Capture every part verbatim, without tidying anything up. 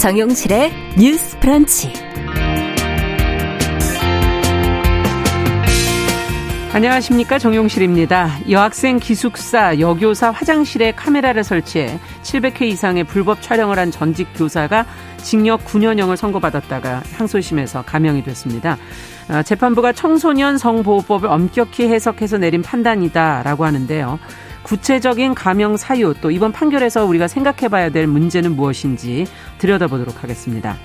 정용실의 뉴스 브런치. 안녕하십니까, 정용실입니다. 여학생 기숙사, 여교사 화장실에 카메라를 설치해 칠백 회 이상의 불법 촬영을 한 전직 교사가 징역 구 년형을 선고받았다가 항소심에서 감형이 됐습니다. 재판부가 청소년 성보호법을 엄격히 해석해서 내린 판단이다라고 하는데요. 구체적인 감형 사유, 또 이번 판결에서 우리가 생각해봐야 될 문제는 무엇인지 들여다보도록 하겠습니다.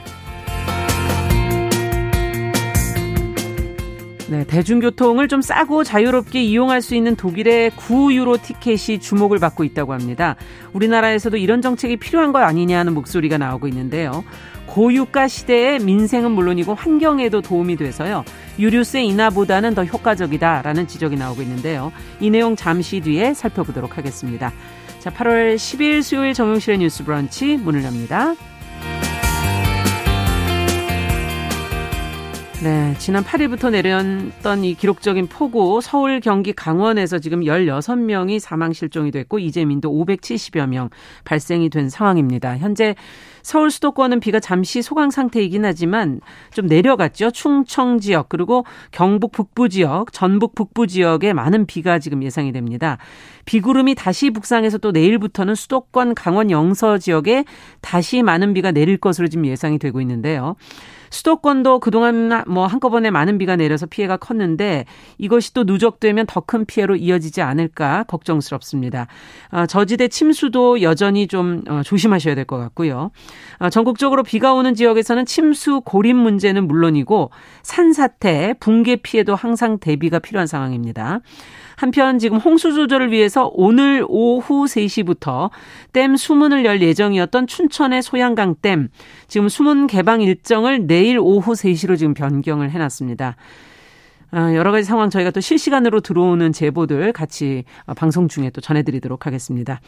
네, 대중교통을 좀 싸고 자유롭게 이용할 수 있는 독일의 구 유로 티켓이 주목을 받고 있다고 합니다. 우리나라에서도 이런 정책이 필요한 것 아니냐 하는 목소리가 나오고 있는데요. 고유가 시대에 민생은 물론이고 환경에도 도움이 돼서요, 유류세 인하보다는 더 효과적이다라는 지적이 나오고 있는데요. 이 내용 잠시 뒤에 살펴보도록 하겠습니다. 자, 팔월 십일 수요일 정용실의 뉴스 브런치 문을 엽니다. 네, 지난 팔 일부터 내렸던 이 기록적인 폭우, 서울, 경기, 강원에서 지금 열여섯 명이 사망 실종이 됐고 이재민도 오백칠십여 명 발생이 된 상황입니다. 현재 서울 수도권은 비가 잠시 소강 상태이긴 하지만 좀 내려갔죠. 충청 지역, 그리고 경북 북부 지역, 전북 북부 지역에 많은 비가 지금 예상이 됩니다. 비구름이 다시 북상해서 또 내일부터는 수도권 강원 영서 지역에 다시 많은 비가 내릴 것으로 지금 예상이 되고 있는데요. 수도권도 그동안 뭐 한꺼번에 많은 비가 내려서 피해가 컸는데 이것이 또 누적되면 더 큰 피해로 이어지지 않을까 걱정스럽습니다. 저지대 침수도 여전히 좀 조심하셔야 될 것 같고요. 전국적으로 비가 오는 지역에서는 침수, 고림 문제는 물론이고 산사태, 붕괴 피해도 항상 대비가 필요한 상황입니다. 한편 지금 홍수 조절을 위해서 오늘 오후 세 시부터 댐 수문을 열 예정이었던 춘천의 소양강댐, 지금 수문 개방 일정을 내일 오후 세 시로 지금 변경을 해놨습니다. 여러 가지 상황 저희가 또 실시간으로 들어오는 제보들 같이 방송 중에 또 전해드리도록 하겠습니다.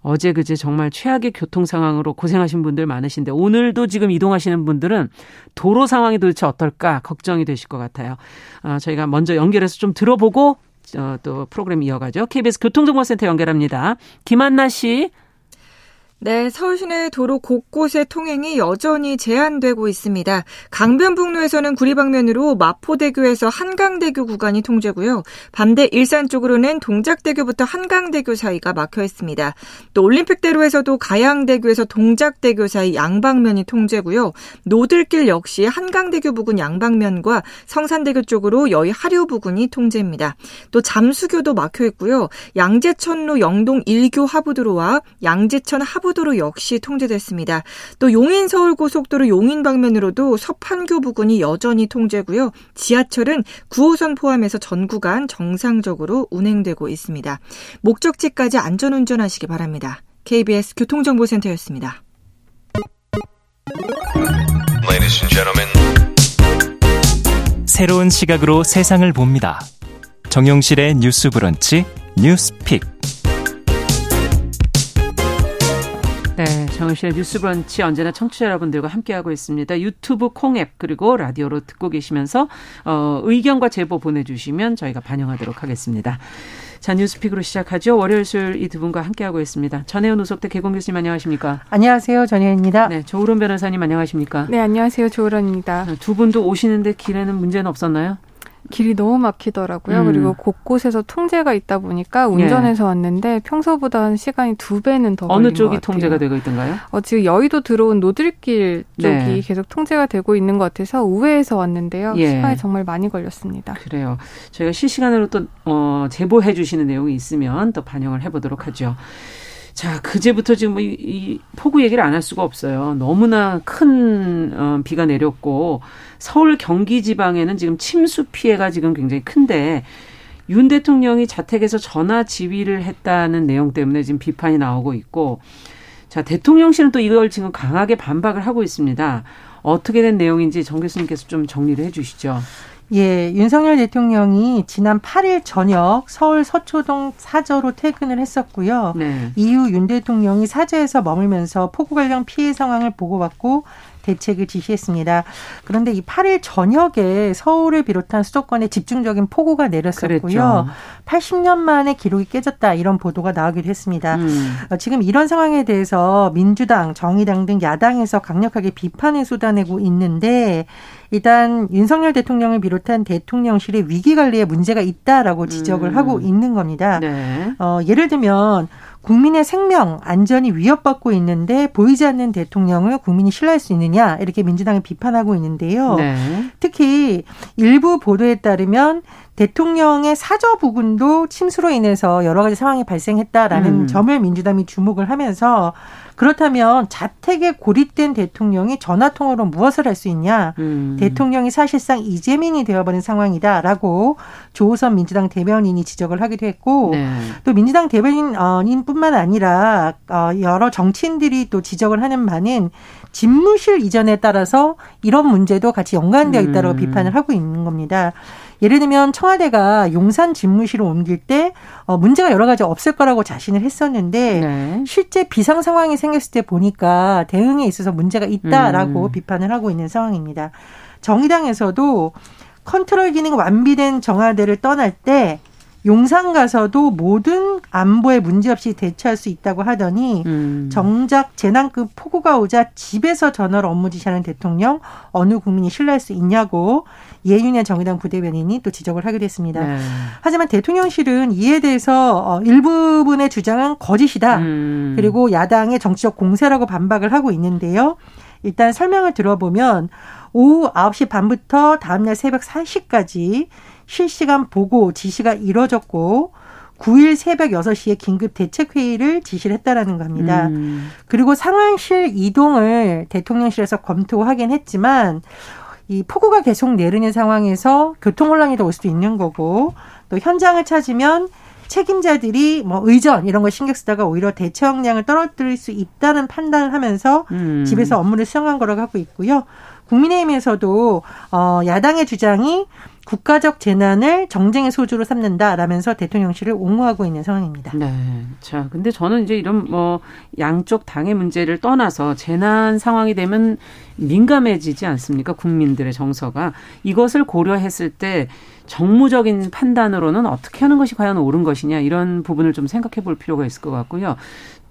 어제 그제 정말 최악의 교통 상황으로 고생하신 분들 많으신데 오늘도 지금 이동하시는 분들은 도로 상황이 도대체 어떨까 걱정이 되실 것 같아요. 저희가 먼저 연결해서 좀 들어보고 또 프로그램 이어가죠. 케이비에스 교통정보센터 연결합니다. 김한나 씨. 네, 서울 시내 도로 곳곳의 통행이 여전히 제한되고 있습니다. 강변북로에서는 구리방면으로 마포대교에서 한강대교 구간이 통제고요. 반대 일산 쪽으로는 동작대교부터 한강대교 사이가 막혀 있습니다. 또 올림픽대로에서도 가양대교에서 동작대교 사이 양방면이 통제고요. 노들길 역시 한강대교 부근 양방면과 성산대교 쪽으로 여의 하류 부근이 통제입니다. 또 잠수교도 막혀 있고요. 양재천로 영동 일교 하부도로와 양재천 하부 도로 역시 통제됐습니다. 또 용인서울고속도로 용인 방면으로도 서판교 부근이 여전히 통제고요. 지하철은 구호선 포함해서 전 구간 정상적으로 운행되고 있습니다. 목적지까지 안전운전하시기 바랍니다. 케이비에스 교통정보센터였습니다. Ladies and gentlemen. 새로운 시각으로 세상을 봅니다. 정용실의 뉴스 브런치 뉴스픽. 네, 정의실의 뉴스 브런치 언제나 청취자 여러분들과 함께하고 있습니다. 유튜브 콩앱 그리고 라디오로 듣고 계시면서 어, 의견과 제보 보내주시면 저희가 반영하도록 하겠습니다. 자, 뉴스픽으로 시작하죠. 월요일, 수요일 이 두 분과 함께하고 있습니다. 전혜원 우석대 개공 교수님 안녕하십니까? 안녕하세요. 전혜원입니다. 네, 조우론 변호사님 안녕하십니까? 네, 안녕하세요. 조우론입니다. 두 분도 오시는데 길에는 문제는 없었나요? 길이 너무 막히더라고요. 음. 그리고 곳곳에서 통제가 있다 보니까 운전해서 예. 왔는데 평소보다 한 시간이 두 배는 더 걸린 것 같아요. 어느 쪽이 통제가 되고 있던가요? 어, 지금 여의도 들어온 노들길 쪽이 네. 계속 통제가 되고 있는 것 같아서 우회해서 왔는데요. 예. 시간이 정말 많이 걸렸습니다. 그래요. 저희가 실시간으로 또 어, 제보해 주시는 내용이 있으면 또 반영을 해보도록 하죠. 자, 그제부터 지금 이, 이 폭우 얘기를 안 할 수가 없어요. 너무나 큰 어, 비가 내렸고 서울, 경기 지방에는 지금 침수 피해가 지금 굉장히 큰데 윤 대통령이 자택에서 전화 지휘를 했다는 내용 때문에 지금 비판이 나오고 있고, 자, 대통령실은 또 이걸 지금 강하게 반박을 하고 있습니다. 어떻게 된 내용인지 정 교수님께서 좀 정리를 해 주시죠. 예, 윤석열 대통령이 지난 팔 일 저녁 서울 서초동 사저로 퇴근을 했었고요. 네. 이후 윤 대통령이 사저에서 머물면서 폭우 관련 피해 상황을 보고받고 대책을 지시했습니다. 그런데 이 팔 일 저녁에 서울을 비롯한 수도권에 집중적인 폭우가 내렸었고요. 그랬죠. 팔십 년 만에 기록이 깨졌다 이런 보도가 나오기도 했습니다. 음. 지금 이런 상황에 대해서 민주당, 정의당 등 야당에서 강력하게 비판을 쏟아내고 있는데 일단 윤석열 대통령을 비롯한 대통령실의 위기관리에 문제가 있다라고 지적을 음. 하고 있는 겁니다. 네. 어, 예를 들면 국민의 생명, 안전이 위협받고 있는데 보이지 않는 대통령을 국민이 신뢰할 수 있느냐 이렇게 민주당이 비판하고 있는데요. 네. 특히 일부 보도에 따르면 대통령의 사저 부근도 침수로 인해서 여러 가지 상황이 발생했다라는 음. 점을 민주당이 주목을 하면서 그렇다면 자택에 고립된 대통령이 전화통화로 무엇을 할 수 있냐. 음. 대통령이 사실상 이재민이 되어버린 상황이다라고 조호선 민주당 대변인이 지적을 하기도 했고 네. 또 민주당 대변인뿐만 아니라 여러 정치인들이 또 지적을 하는 바는 집무실 이전에 따라서 이런 문제도 같이 연관되어 있다라고 음. 비판을 하고 있는 겁니다. 예를 들면 청와대가 용산 집무실을 옮길 때 문제가 여러 가지 없을 거라고 자신을 했었는데 네. 실제 비상 상황이 생겼을 때 보니까 대응에 있어서 문제가 있다라고 음. 비판을 하고 있는 상황입니다. 정의당에서도 컨트롤 기능 완비된 청와대를 떠날 때 용산 가서도 모든 안보에 문제없이 대처할 수 있다고 하더니 음. 정작 재난급 폭우가 오자 집에서 전화로 업무 지시하는 대통령 어느 국민이 신뢰할 수 있냐고 예유나 정의당 부대변인이 또 지적을 하기도 했습니다. 네. 하지만 대통령실은 이에 대해서 일부분의 주장은 거짓이다. 음. 그리고 야당의 정치적 공세라고 반박을 하고 있는데요. 일단 설명을 들어보면 오후 아홉 시 반부터 다음날 새벽 세 시까지 실시간 보고 지시가 이뤄졌고 구 일 새벽 여섯 시에 긴급 대책회의를 지시를 했다라는 겁니다. 음. 그리고 상황실 이동을 대통령실에서 검토하긴 했지만 이 폭우가 계속 내리는 상황에서 교통혼란이 더 올 수도 있는 거고 또 현장을 찾으면 책임자들이 뭐 의전 이런 걸 신경 쓰다가 오히려 대처 역량을 떨어뜨릴 수 있다는 판단을 하면서 음. 집에서 업무를 수행한 거라고 하고 있고요. 국민의힘에서도 야당의 주장이 국가적 재난을 정쟁의 소주로 삼는다라면서 대통령실을 옹호하고 있는 상황입니다. 네. 자, 근데 저는 이제 이런 뭐 양쪽 당의 문제를 떠나서 재난 상황이 되면 민감해지지 않습니까? 국민들의 정서가. 이것을 고려했을 때 정무적인 판단으로는 어떻게 하는 것이 과연 옳은 것이냐 이런 부분을 좀 생각해 볼 필요가 있을 것 같고요.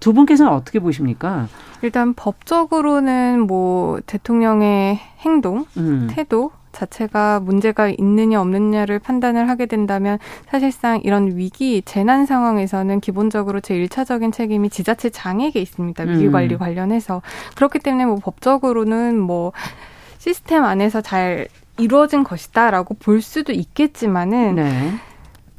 두 분께서는 어떻게 보십니까? 일단 법적으로는 뭐 대통령의 행동, 음. 태도 자체가 문제가 있느냐 없느냐를 판단을 하게 된다면 사실상 이런 위기, 재난 상황에서는 기본적으로 제일 차적인 책임이 지자체 장에게 있습니다. 위기관리 음. 관련해서. 그렇기 때문에 뭐 법적으로는 뭐 시스템 안에서 잘 이루어진 것이다라고 볼 수도 있겠지만은 네.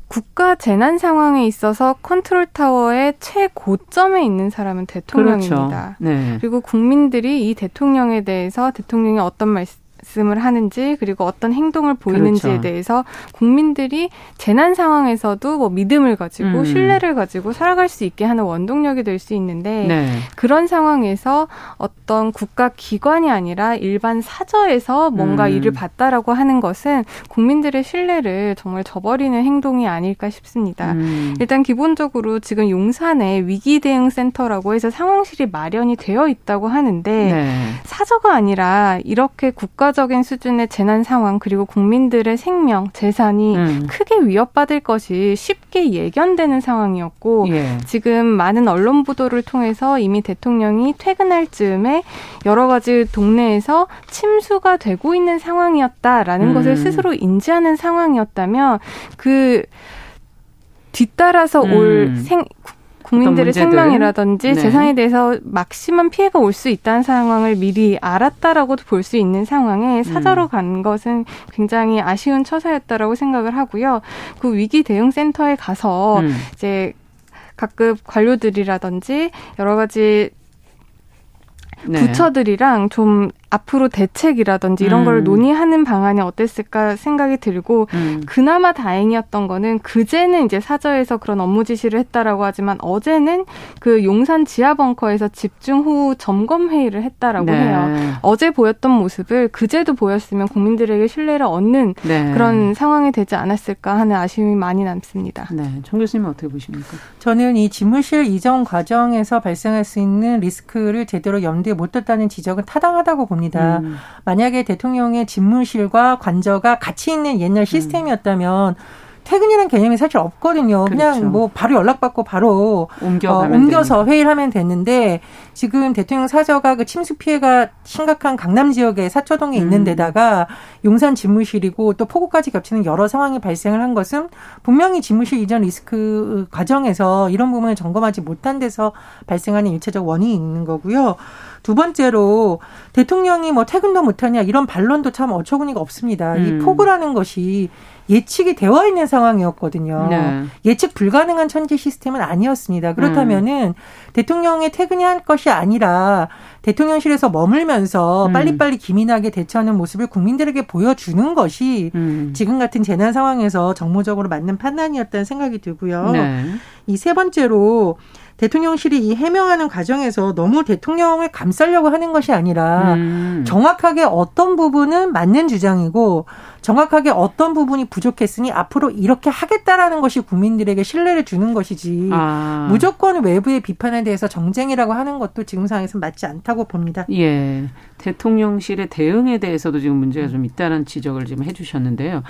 국가 재난 상황에 있어서 컨트롤 타워의 최고점에 있는 사람은 대통령입니다. 그렇죠. 네. 그리고 국민들이 이 대통령에 대해서 대통령이 어떤 말씀 말씀을 하는지 그리고 어떤 행동을 보이는지에 그렇죠. 대해서 국민들이 재난 상황에서도 뭐 믿음을 가지고 음. 신뢰를 가지고 살아갈 수 있게 하는 원동력이 될 수 있는데 네. 그런 상황에서 어떤 국가 기관이 아니라 일반 사저에서 뭔가 음. 일을 봤다라고 하는 것은 국민들의 신뢰를 정말 저버리는 행동이 아닐까 싶습니다. 음. 일단 기본적으로 지금 용산에 위기대응센터라고 해서 상황실이 마련이 되어 있다고 하는데 네. 사저가 아니라 이렇게 국가 적인 수준의 재난 상황 그리고 국민들의 생명, 재산이 음. 크게 위협받을 것이 쉽게 예견되는 상황이었고 예. 지금 많은 언론 보도를 통해서 이미 대통령이 퇴근할 즈음에 여러 가지 동네에서 침수가 되고 있는 상황이었다라는 음. 것을 스스로 인지하는 상황이었다면 그 뒤따라서 음. 올 생 국민들의 생명이라든지 네. 재산에 대해서 막심한 피해가 올 수 있다는 상황을 미리 알았다라고도 볼 수 있는 상황에 사저로 음. 간 것은 굉장히 아쉬운 처사였다라고 생각을 하고요. 그 위기 대응 센터에 가서 음. 이제 각급 관료들이라든지 여러 가지 네. 부처들이랑 좀 앞으로 대책이라든지 이런 음. 걸 논의하는 방안이 어땠을까 생각이 들고 음. 그나마 다행이었던 거는 그제는 이제 사저에서 그런 업무 지시를 했다라고 하지만 어제는 그 용산 지하 벙커에서 집중 호우 점검 회의를 했다라고 네. 해요. 어제 보였던 모습을 그제도 보였으면 국민들에게 신뢰를 얻는 네. 그런 상황이 되지 않았을까 하는 아쉬움이 많이 남습니다. 네, 정 교수님은 어떻게 보십니까? 저는 이 집무실 이전 과정에서 발생할 수 있는 리스크를 제대로 염두에 못 뒀다는 지적은 타당하다고 봅니다. 겁니다. 음. 만약에 대통령의 집무실과 관저가 같이 있는 옛날 시스템이었다면 퇴근이라는 개념이 사실 없거든요. 그렇죠. 그냥 뭐 바로 연락받고 바로 어, 옮겨서 회의를 하면 됐는데 지금 대통령 사저가 그 침수 피해가 심각한 강남 지역의 사초동에 음. 있는 데다가 용산 집무실이고 또 폭우까지 겹치는 여러 상황이 발생을 한 것은 분명히 집무실 이전 리스크 과정에서 이런 부분을 점검하지 못한 데서 발생하는 일차적 원인이 있는 거고요. 두 번째로 대통령이 뭐 퇴근도 못하냐 이런 반론도 참 어처구니가 없습니다. 음. 이 폭우라는 것이 예측이 되어 있는 상황이었거든요. 네. 예측 불가능한 천지 시스템은 아니었습니다. 그렇다면은 음. 대통령의 퇴근이 한 것이 아니라 대통령실에서 머물면서 음. 빨리빨리 기민하게 대처하는 모습을 국민들에게 보여주는 것이 음. 지금 같은 재난 상황에서 정무적으로 맞는 판단이었다는 생각이 들고요. 네. 이 세 번째로 대통령실이 이 해명하는 과정에서 너무 대통령을 감싸려고 하는 것이 아니라 음. 정확하게 어떤 부분은 맞는 주장이고 정확하게 어떤 부분이 부족했으니 앞으로 이렇게 하겠다라는 것이 국민들에게 신뢰를 주는 것이지 아. 무조건 외부의 비판에 대해서 정쟁이라고 하는 것도 지금 상황에서는 맞지 않다고 봅니다. 예, 대통령실의 대응에 대해서도 지금 문제가 좀 있다는 지적을 지금 해주셨는데요.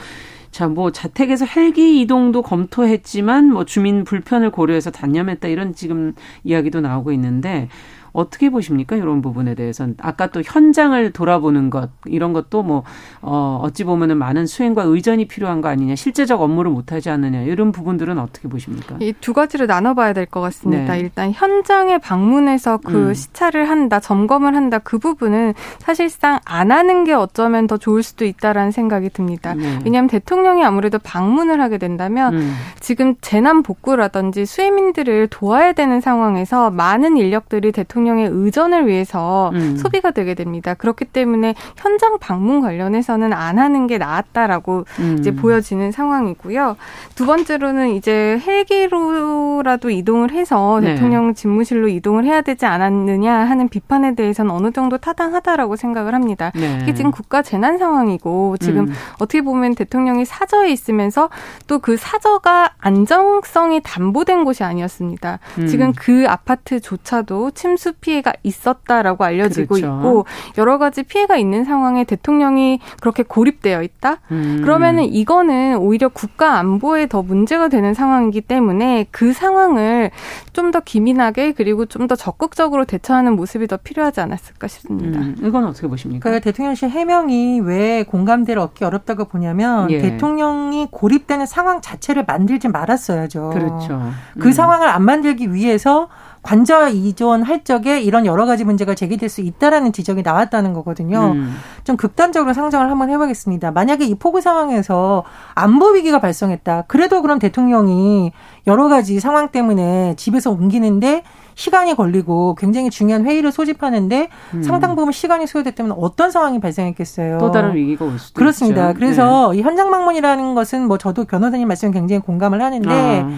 자, 뭐 자택에서 헬기 이동도 검토했지만 뭐 주민 불편을 고려해서 단념했다 이런 지금 이야기도 나오고 있는데 어떻게 보십니까? 이런 부분에 대해서는 아까 또 현장을 돌아보는 것 이런 것도 뭐 어, 어찌 보면은 많은 수행과 의전이 필요한 거 아니냐, 실제적 업무를 못하지 않느냐 이런 부분들은 어떻게 보십니까? 이 두 가지를 나눠봐야 될 것 같습니다. 네. 일단 현장에 방문해서 그 음. 시찰을 한다, 점검을 한다 그 부분은 사실상 안 하는 게 어쩌면 더 좋을 수도 있다라는 생각이 듭니다. 네. 왜냐하면 대통령이 아무래도 방문을 하게 된다면 음. 지금 재난 복구라든지 수혜민들을 도와야 되는 상황에서 많은 인력들이 대통령 대통령의 의전을 위해서 음. 소비가 되게 됩니다. 그렇기 때문에 현장 방문 관련해서는 안 하는 게 나았다라고 음. 이제 보여지는 상황이고요. 두 번째로는 이제 헬기로라도 이동을 해서 네. 대통령 집무실로 이동을 해야 되지 않았느냐 하는 비판에 대해서는 어느 정도 타당하다라고 생각을 합니다. 네. 이게 지금 국가 재난 상황이고 지금 음. 어떻게 보면 대통령이 사저에 있으면서 또 그 사저가 안정성이 담보된 곳이 아니었습니다. 음. 지금 그 아파트조차도 침수 피해가 있었다라고 알려지고 그렇죠. 있고 여러 가지 피해가 있는 상황에 대통령이 그렇게 고립되어 있다? 음. 그러면은 이거는 오히려 국가 안보에 더 문제가 되는 상황이기 때문에 그 상황을 좀 더 기민하게 그리고 좀 더 적극적으로 대처하는 모습이 더 필요하지 않았을까 싶습니다. 음. 이건 어떻게 보십니까? 그러니까 대통령실 해명이 왜 공감대를 얻기 어렵다고 보냐면 예. 대통령이 고립되는 상황 자체를 만들지 말았어야죠. 그렇죠. 음. 그 상황을 안 만들기 위해서 관저 이전 할 적에 이런 여러 가지 문제가 제기될 수 있다라는 지적이 나왔다는 거거든요. 음. 좀 극단적으로 상정을 한번 해보겠습니다. 만약에 이 폭우 상황에서 안보 위기가 발생했다. 그래도 그럼 대통령이 여러 가지 상황 때문에 집에서 옮기는데 시간이 걸리고 굉장히 중요한 회의를 소집하는데 음. 상당 부분 시간이 소요됐다면 어떤 상황이 발생했겠어요. 또 다른 위기가 올 수도 그렇습니다. 있죠. 그렇습니다. 그래서 네. 이 현장 방문이라는 것은 뭐 저도 변호사님 말씀 굉장히 공감을 하는데 아.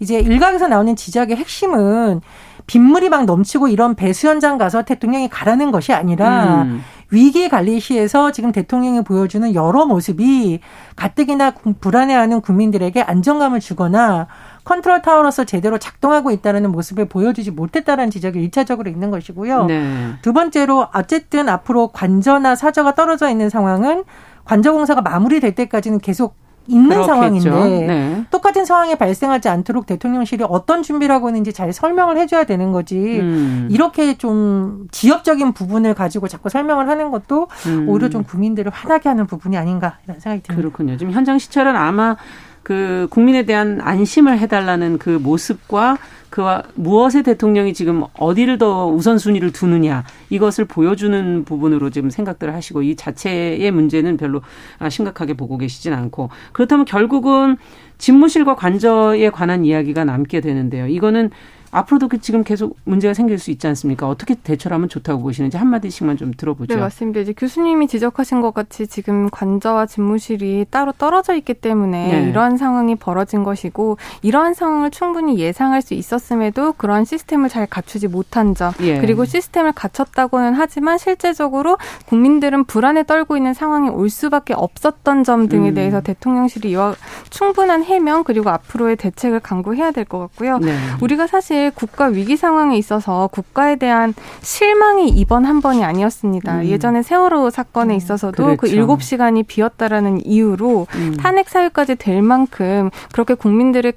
이제 일각에서 나오는 지적의 핵심은 빗물이 막 넘치고 이런 배수 현장 가서 대통령이 가라는 것이 아니라 음. 위기 관리 시에서 지금 대통령이 보여주는 여러 모습이 가뜩이나 불안해하는 국민들에게 안정감을 주거나 컨트롤 타워로서 제대로 작동하고 있다는 모습을 보여주지 못했다는 지적이 일차적으로 있는 것이고요. 네. 두 번째로 어쨌든 앞으로 관저나 사저가 떨어져 있는 상황은 관저 공사가 마무리될 때까지는 계속 있는 그렇겠죠. 상황인데 네. 똑같은 상황이 발생하지 않도록 대통령실이 어떤 준비를 하고 있는지 잘 설명을 해줘야 되는 거지 음. 이렇게 좀 지역적인 부분을 가지고 자꾸 설명을 하는 것도 음. 오히려 좀 국민들을 화나게 하는 부분이 아닌가 이런 생각이 듭니다. 그렇군요. 지금 현장 시찰은 아마 그 국민에 대한 안심을 해달라는 그 모습과 그와 무엇에 대통령이 지금 어디를 더 우선순위를 두느냐 이것을 보여주는 부분으로 지금 생각들을 하시고 이 자체의 문제는 별로 심각하게 보고 계시진 않고 그렇다면 결국은 집무실과 관저에 관한 이야기가 남게 되는데요. 이거는 앞으로도 지금 계속 문제가 생길 수 있지 않습니까? 어떻게 대처를 하면 좋다고 보시는지 한마디씩만 좀 들어보죠. 네, 맞습니다. 이제 교수님이 지적하신 것 같이 지금 관저와 집무실이 따로 떨어져 있기 때문에 네. 이러한 상황이 벌어진 것이고 이러한 상황을 충분히 예상할 수 있었을 있었음에도 그런 시스템을 잘 갖추지 못한 점, 예. 그리고 시스템을 갖췄다고는 하지만 실제적으로 국민들은 불안에 떨고 있는 상황이 올 수밖에 없었던 점 등에 음. 대해서 대통령실이 이와 충분한 해명 그리고 앞으로의 대책을 강구해야 될 것 같고요. 네. 우리가 사실 국가 위기 상황에 있어서 국가에 대한 실망이 이번 한 번이 아니었습니다. 음. 예전에 세월호 사건에 음. 있어서도 그렇죠. 그 일곱 시간이 비었다라는 이유로 음. 탄핵 사유까지 될 만큼 그렇게 국민들의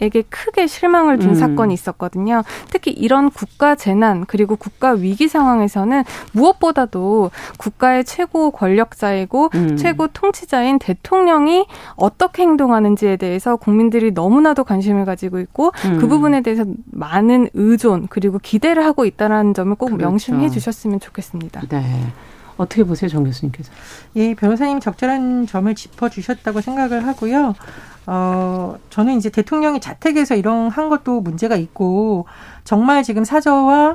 에게 크게 실망을 준 음. 사건이 있었거든요. 특히 이런 국가 재난 그리고 국가 위기 상황에서는 무엇보다도 국가의 최고 권력자이고 음. 최고 통치자인 대통령이 어떻게 행동하는지에 대해서 국민들이 너무나도 관심을 가지고 있고 음. 그 부분에 대해서 많은 의존 그리고 기대를 하고 있다는 점을 꼭 그렇죠. 명심해 주셨으면 좋겠습니다. 네. 어떻게 보세요, 정 교수님께서? 예, 변호사님 적절한 점을 짚어주셨다고 생각을 하고요. 어, 저는 이제 대통령이 자택에서 이런 한 것도 문제가 있고, 정말 지금 사저와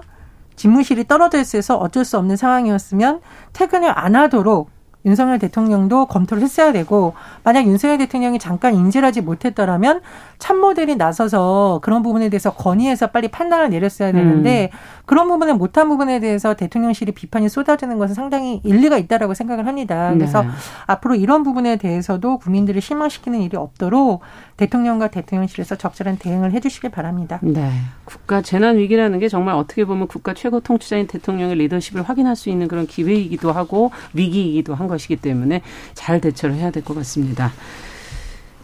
집무실이 떨어져 있어서 어쩔 수 없는 상황이었으면 퇴근을 안 하도록 윤석열 대통령도 검토를 했어야 되고, 만약 윤석열 대통령이 잠깐 인지를 하지 못했더라면 참모들이 나서서 그런 부분에 대해서 건의해서 빨리 판단을 내렸어야 되는데 음. 그런 부분을 못한 부분에 대해서 대통령실이 비판이 쏟아지는 것은 상당히 일리가 있다라고 생각을 합니다. 그래서 네. 앞으로 이런 부분에 대해서도 국민들을 실망시키는 일이 없도록 대통령과 대통령실에서 적절한 대응을 해 주시길 바랍니다. 네, 국가 재난 위기라는 게 정말 어떻게 보면 국가 최고 통치자인 대통령의 리더십을 확인할 수 있는 그런 기회이기도 하고 위기이기도 한 것이기 때문에 잘 대처를 해야 될 것 같습니다.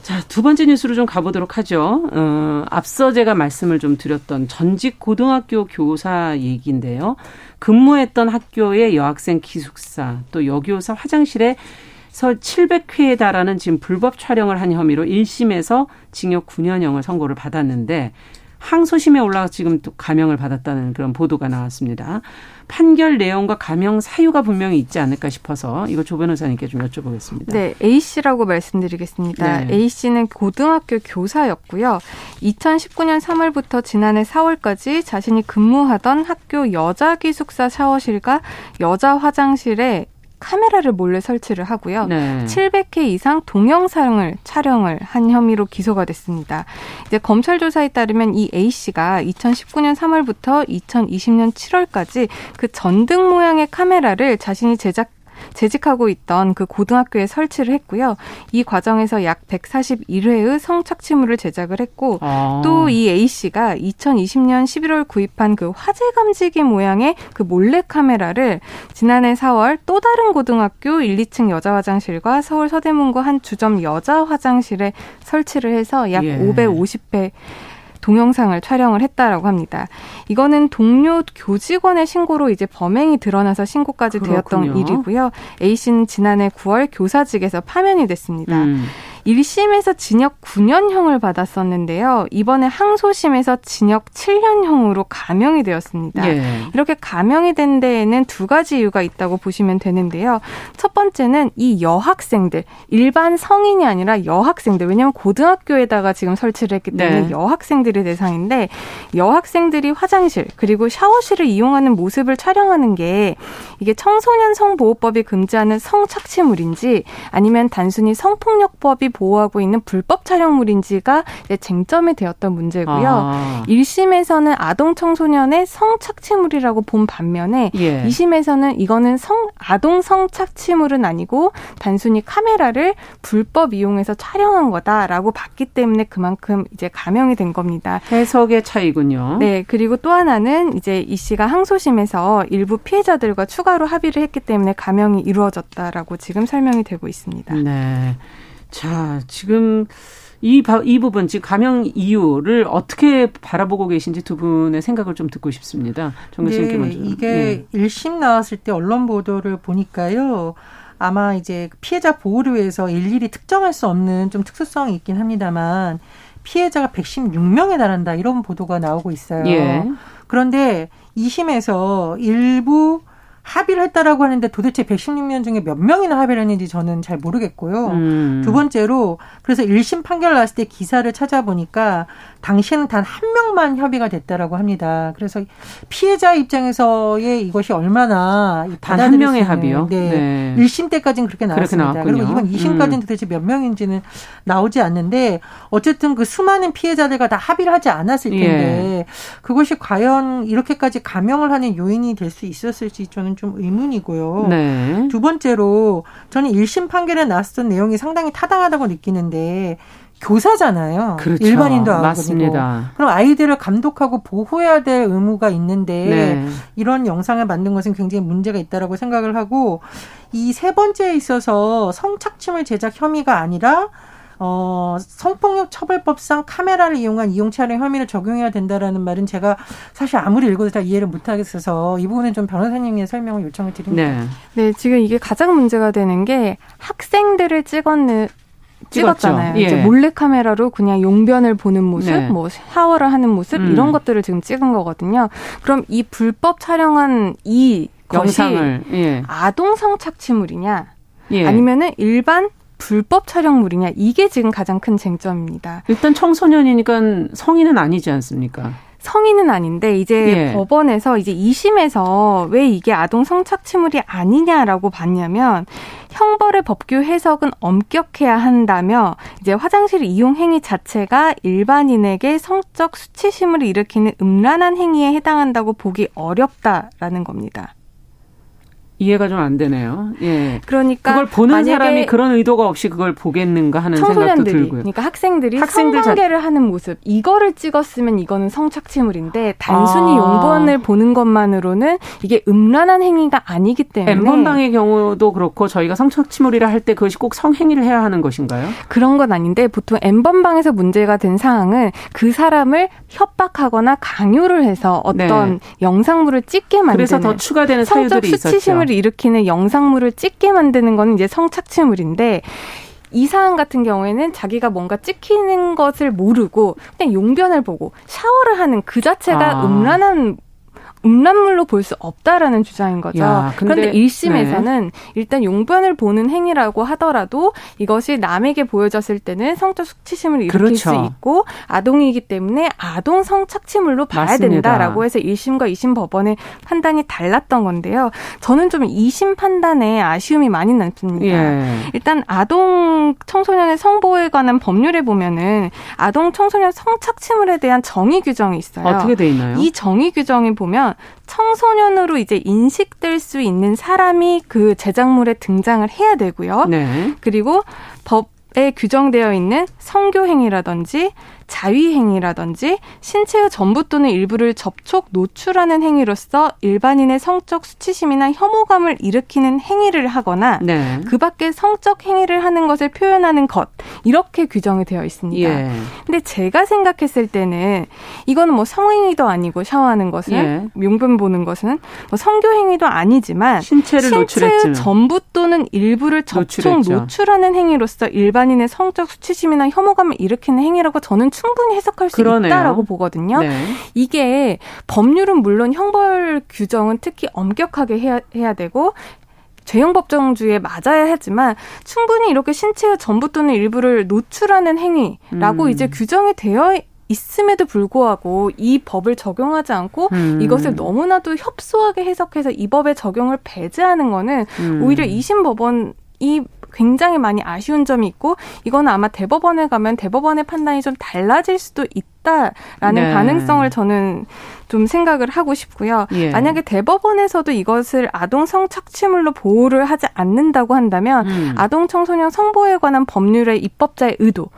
자, 두 번째 뉴스로 좀 가보도록 하죠. 어, 앞서 제가 말씀을 좀 드렸던 전직 고등학교 교사 얘기인데요. 근무했던 학교의 여학생 기숙사 또 여교사 화장실에 서 칠백 회에 달하는 지금 불법 촬영을 한 혐의로 일 심에서 징역 구 년형을 선고를 받았는데 항소심에 올라가 지금 또 감형을 받았다는 그런 보도가 나왔습니다. 판결 내용과 감형 사유가 분명히 있지 않을까 싶어서 이거 조 변호사님께 좀 여쭤보겠습니다. 네, A씨라고 말씀드리겠습니다. 네. A씨는 고등학교 교사였고요. 이천십구 년 삼월부터 지난해 사월까지 자신이 근무하던 학교 여자 기숙사 샤워실과 여자 화장실에 카메라를 몰래 설치를 하고요. 네. 칠백 회 이상 동영상을 촬영을 한 혐의로 기소가 됐습니다. 이제 검찰 조사에 따르면 이 A씨가 이천십구 년 삼월부터 이천이십 년 칠월까지 그 전등 모양의 카메라를 자신이 제작 재직하고 있던 그 고등학교에 설치를 했고요. 이 과정에서 약 백사십일 회의 성착취물을 제작을 했고 아. 또 이 A씨가 이천이십 년 십일월 구입한 그 화재감지기 모양의 그 몰래카메라를 지난해 사월 또 다른 고등학교 일, 이 층 여자화장실과 서울 서대문구 한 주점 여자화장실에 설치를 해서 약 예. 오백오십 회 동영상을 촬영을 했다라고 합니다. 이거는 동료 교직원의 신고로 이제 범행이 드러나서 신고까지 그렇군요. 되었던 일이고요. A씨는 지난해 구월 교사직에서 파면이 됐습니다. 음. 일 심에서 징역 구 년형을 받았었는데요. 이번에 항소심에서 징역 칠 년형으로 감형이 되었습니다. 예. 이렇게 감형이 된 데에는 두 가지 이유가 있다고 보시면 되는데요. 첫 번째는 이 여학생들, 일반 성인이 아니라 여학생들, 왜냐하면 고등학교에다가 지금 설치를 했기 때문에 네. 여학생들이 대상인데 여학생들이 화장실 그리고 샤워실을 이용하는 모습을 촬영하는 게 이게 청소년 성보호법이 금지하는 성착취물인지 아니면 단순히 성폭력법이 보호하고 있는 불법 촬영물인지가 쟁점이 되었던 문제고요. 아. 일 심에서는 아동 청소년의 성착취물이라고 본 반면에 예. 이 심에서는 이거는 성, 아동 성착취물은 아니고 단순히 카메라를 불법 이용해서 촬영한 거다라고 봤기 때문에 그만큼 이제 감형이 된 겁니다. 해석의 차이군요. 네. 그리고 또 하나는 이제 이 씨가 항소심에서 일부 피해자들과 추가로 합의를 했기 때문에 감형이 이루어졌다라고 지금 설명이 되고 있습니다. 네. 자, 지금 이, 이 부분, 지금 감형 이유를 어떻게 바라보고 계신지 두 분의 생각을 좀 듣고 싶습니다. 정 교수님께 먼저. 네, 이게 네. 일 심 나왔을 때 언론 보도를 보니까요. 아마 이제 피해자 보호를 위해서 일일이 특정할 수 없는 좀 특수성이 있긴 합니다만 피해자가 백십육 명에 달한다 이런 보도가 나오고 있어요. 예. 그런데 이 심에서 일부 합의를 했다라고 하는데 도대체 백십육 명 중에 몇 명이나 합의를 했는지 저는 잘 모르겠고요. 음. 두 번째로 그래서 일 심 판결 나왔을 때 기사를 찾아보니까 당시에는 단 한 명만 협의가 됐다라고 합니다. 그래서 피해자 입장에서의 이것이 얼마나 단 한 명의 합의요? 네. 네. 일 심 때까지는 그렇게 나왔습니다. 그렇게 그리고 이번 이 심까지는 음. 도대체 몇 명인지는 나오지 않는데 어쨌든 그 수많은 피해자들과 다 합의를 하지 않았을 텐데 예. 그것이 과연 이렇게까지 감형을 하는 요인이 될 수 있었을지 저는 좀 의문이고요. 네. 두 번째로 저는 일 심 판결에 나왔던 내용이 상당히 타당하다고 느끼는데 교사잖아요. 그렇죠. 일반인도 아니고. 맞습니다. 그럼 아이들을 감독하고 보호해야 될 의무가 있는데 네. 이런 영상을 만든 것은 굉장히 문제가 있다라고 생각을 하고 이 세 번째에 있어서 성착취물 제작 혐의가 아니라 어, 성폭력 처벌법상 카메라를 이용한 이용 촬영 혐의를 적용해야 된다라는 말은 제가 사실 아무리 읽어도 다 이해를 못하겠어서 이 부분은 좀 변호사님의 설명을 요청을 드립니다. 네. 네, 지금 이게 가장 문제가 되는 게 학생들을 찍었는 찍었잖아요. 예. 이제 몰래카메라로 그냥 용변을 보는 모습, 네. 뭐 샤워를 하는 모습 음. 이런 것들을 지금 찍은 거거든요. 그럼 이 불법 촬영한 이 영상을 예. 아동 성착취물이냐, 예. 아니면은 일반 불법 촬영물이냐 이게 지금 가장 큰 쟁점입니다. 일단 청소년이니까 성인은 아니지 않습니까? 성인은 아닌데 이제 예. 법원에서 이제 이 심에서 왜 이게 아동 성착취물이 아니냐라고 봤냐면 형벌의 법규 해석은 엄격해야 한다며 이제 화장실 이용 행위 자체가 일반인에게 성적 수치심을 일으키는 음란한 행위에 해당한다고 보기 어렵다라는 겁니다. 이해가 좀 안 되네요. 예. 그러니까 그걸 보는 사람이 그런 의도가 없이 그걸 보겠는가 하는 생각도 들고요. 그러니까 학생들이 학생들 성관계를 자... 하는 모습 이거를 찍었으면 이거는 성착취물인데 단순히 아. 용변을 보는 것만으로는 이게 음란한 행위가 아니기 때문에 엠번방의 경우도 그렇고 저희가 성착취물이라 할 때 그것이 꼭 성행위를 해야 하는 것인가요? 그런 건 아닌데 보통 엠번방에서 문제가 된 사항은 그 사람을 협박하거나 강요를 해서 어떤 네. 영상물을 찍게 만드는 그래서 더 추가되는 사유들이 있었죠. 성착취물을 일으키는 영상물을 찍게 만드는 건 이제 성착취물인데 이 사안 같은 경우에는 자기가 뭔가 찍히는 것을 모르고 그냥 용변을 보고 샤워를 하는 그 자체가 아. 음란한 음란물로 볼 수 없다라는 주장인 거죠. 야, 근데, 그런데 일 심에서는 네. 일단 용변을 보는 행위라고 하더라도 이것이 남에게 보여졌을 때는 성적 수치심을 일으킬 그렇죠. 수 있고 아동이기 때문에 아동 성착취물로 봐야 맞습니다. 된다라고 해서 일 심과 이 심 법원의 판단이 달랐던 건데요. 저는 좀 이 심 판단에 아쉬움이 많이 남습니다. 예. 일단 아동 청소년의 성보호에 관한 법률에 보면은 아동 청소년 성착취물에 대한 정의 규정이 있어요. 어떻게 돼 있나요? 이 정의 규정이 보면 청소년으로 이제 인식될 수 있는 사람이 그 제작물에 등장을 해야 되고요. 네. 그리고 법에 규정되어 있는 성교행위라든지 자위행위라든지 신체의 전부 또는 일부를 접촉, 노출하는 행위로서 일반인의 성적 수치심이나 혐오감을 일으키는 행위를 하거나 네. 그 밖에 성적 행위를 하는 것을 표현하는 것 이렇게 규정이 되어 있습니다. 예. 근데 제가 생각했을 때는 이거는 뭐 성행위도 아니고 샤워하는 것은 예. 용변 보는 것은 뭐 성교행위도 아니지만 신체를 노출했지만. 전부 또는 일부를 접촉, 노출했죠. 노출하는 행위로서 일반인의 성적 수치심이나 혐오감을 일으키는 행위라고 저는 충분히 해석할 수 그러네요. 있다라고 보거든요. 네. 이게 법률은 물론 형벌 규정은 특히 엄격하게 해야, 해야 되고 죄형 법정주의에 맞아야 하지만 충분히 이렇게 신체의 전부 또는 일부를 노출하는 행위라고 음. 이제 규정이 되어 있음에도 불구하고 이 법을 적용하지 않고 음. 이것을 너무나도 협소하게 해석해서 이 법의 적용을 배제하는 거는 음. 오히려 이심 법원이 굉장히 많이 아쉬운 점이 있고 이건 아마 대법원에 가면 대법원의 판단이 좀 달라질 수도 있다라는 네. 가능성을 저는 좀 생각을 하고 싶고요. 예. 만약에 대법원에서도 이것을 아동 성착취물로 보호를 하지 않는다고 한다면 음. 아동 청소년 성보호에 관한 법률의 입법자의 의도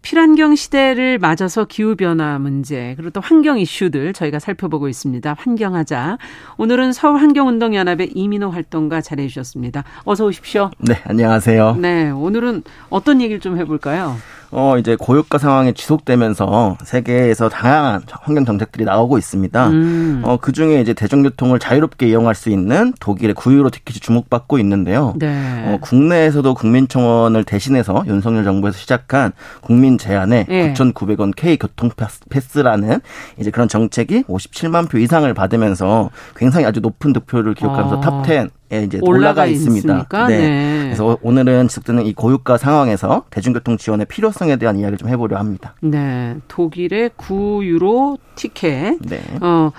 필환경 시대를 맞아서 기후변화 문제, 그리고 또 환경 이슈들 저희가 살펴보고 있습니다. 환경하자. 오늘은 서울환경운동연합의 이민호 활동가 자리해 주셨습니다. 어서 오십시오. 네, 안녕하세요. 네, 오늘은 어떤 얘기를 좀 해볼까요? 어, 이제 고유가 상황이 지속되면서 세계에서 다양한 환경 정책들이 나오고 있습니다. 음. 어, 그 중에 이제 대중교통을 자유롭게 이용할 수 있는 독일의 구유로 티켓이 주목받고 있는데요. 네. 어, 국내에서도 국민청원을 대신해서 윤석열 정부에서 시작한 국민 제안에 네. 구천구백 원 K 교통 패스라는 이제 그런 정책이 오십칠만 표 이상을 받으면서 굉장히 아주 높은 득표율을 기록하면서 어. 탑 텐. 예, 이제 올라가, 올라가 있습니다. 네. 네. 그래서 오늘은 지속되는 이 고유가 상황에서 대중교통 지원의 필요성에 대한 이야기를 좀 해보려 합니다. 네, 독일의 구 유로 티켓. 네. 어,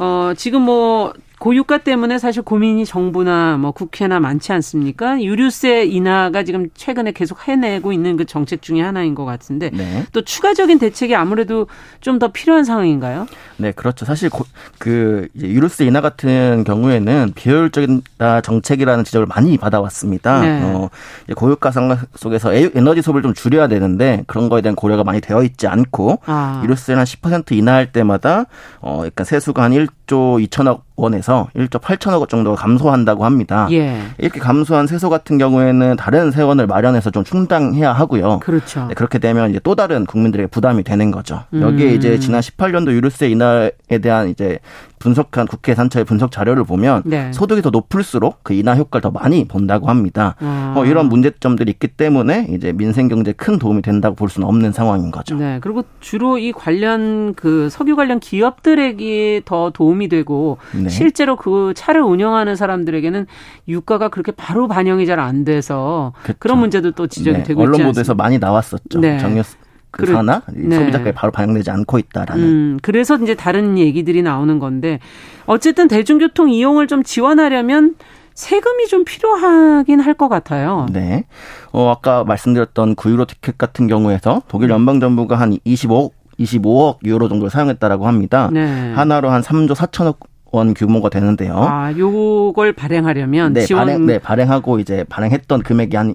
어, 지금 뭐 고유가 때문에 사실 고민이 정부나 뭐 국회나 많지 않습니까? 유류세 인하가 지금 최근에 계속 해내고 있는 그 정책 중에 하나인 것 같은데 네. 또 추가적인 대책이 아무래도 좀 더 필요한 상황인가요? 네, 그렇죠. 사실 고, 그 이제 유류세 인하 같은 경우에는 비효율적인 정책이라는 지적을 많이 받아왔습니다. 네. 어, 이제 고유가 상황 속에서 에너지 소비를 좀 줄여야 되는데 그런 거에 대한 고려가 많이 되어 있지 않고 아. 유류세는 한 십 퍼센트 인하할 때마다 어, 약간 세수가 한 일조 이천억 원에서 일조 팔천억 원 정도 감소한다고 합니다. 예. 이렇게 감소한 세소 같은 경우에는 다른 세원을 마련해서 좀 충당해야 하고요. 그렇죠. 네, 그렇게 되면 이제 또 다른 국민들에게 부담이 되는 거죠. 음. 여기에 이제 지난 십팔 년도 유류세 인하에 대한 이제 분석한 국회 산차의 분석 자료를 보면 네. 소득이 더 높을수록 그 인하 효과를 더 많이 본다고 합니다. 아. 어, 이런 문제점들이 있기 때문에 이제 민생 경제에 큰 도움이 된다고 볼 수는 없는 상황인 거죠. 네. 그리고 주로 이 관련 그 석유 관련 기업들에게 더 도움이 되고 네. 실제로 그 차를 운영하는 사람들에게는 유가가 그렇게 바로 반영이 잘 안 돼서 그쵸. 그런 문제도 또 지적이 네. 되고 있지 않습니까? 언론 보도에서 많이 나왔었죠. 네. 정유세. 그 산하 네. 소비자까지 바로 반영되지 않고 있다라는. 음, 그래서 이제 다른 얘기들이 나오는 건데 어쨌든 대중교통 이용을 좀 지원하려면 세금이 좀 필요하긴 할 것 같아요. 네. 어, 아까 말씀드렸던 구유로 티켓 같은 경우에서 독일 연방 정부가 한 이십오억 유로 정도를 사용했다라고 합니다. 네. 하나로 한 삼조 사천억 원 규모가 되는데요. 아, 요걸 발행하려면 네, 지원 발행, 네, 발행하고 이제 발행했던 금액이 한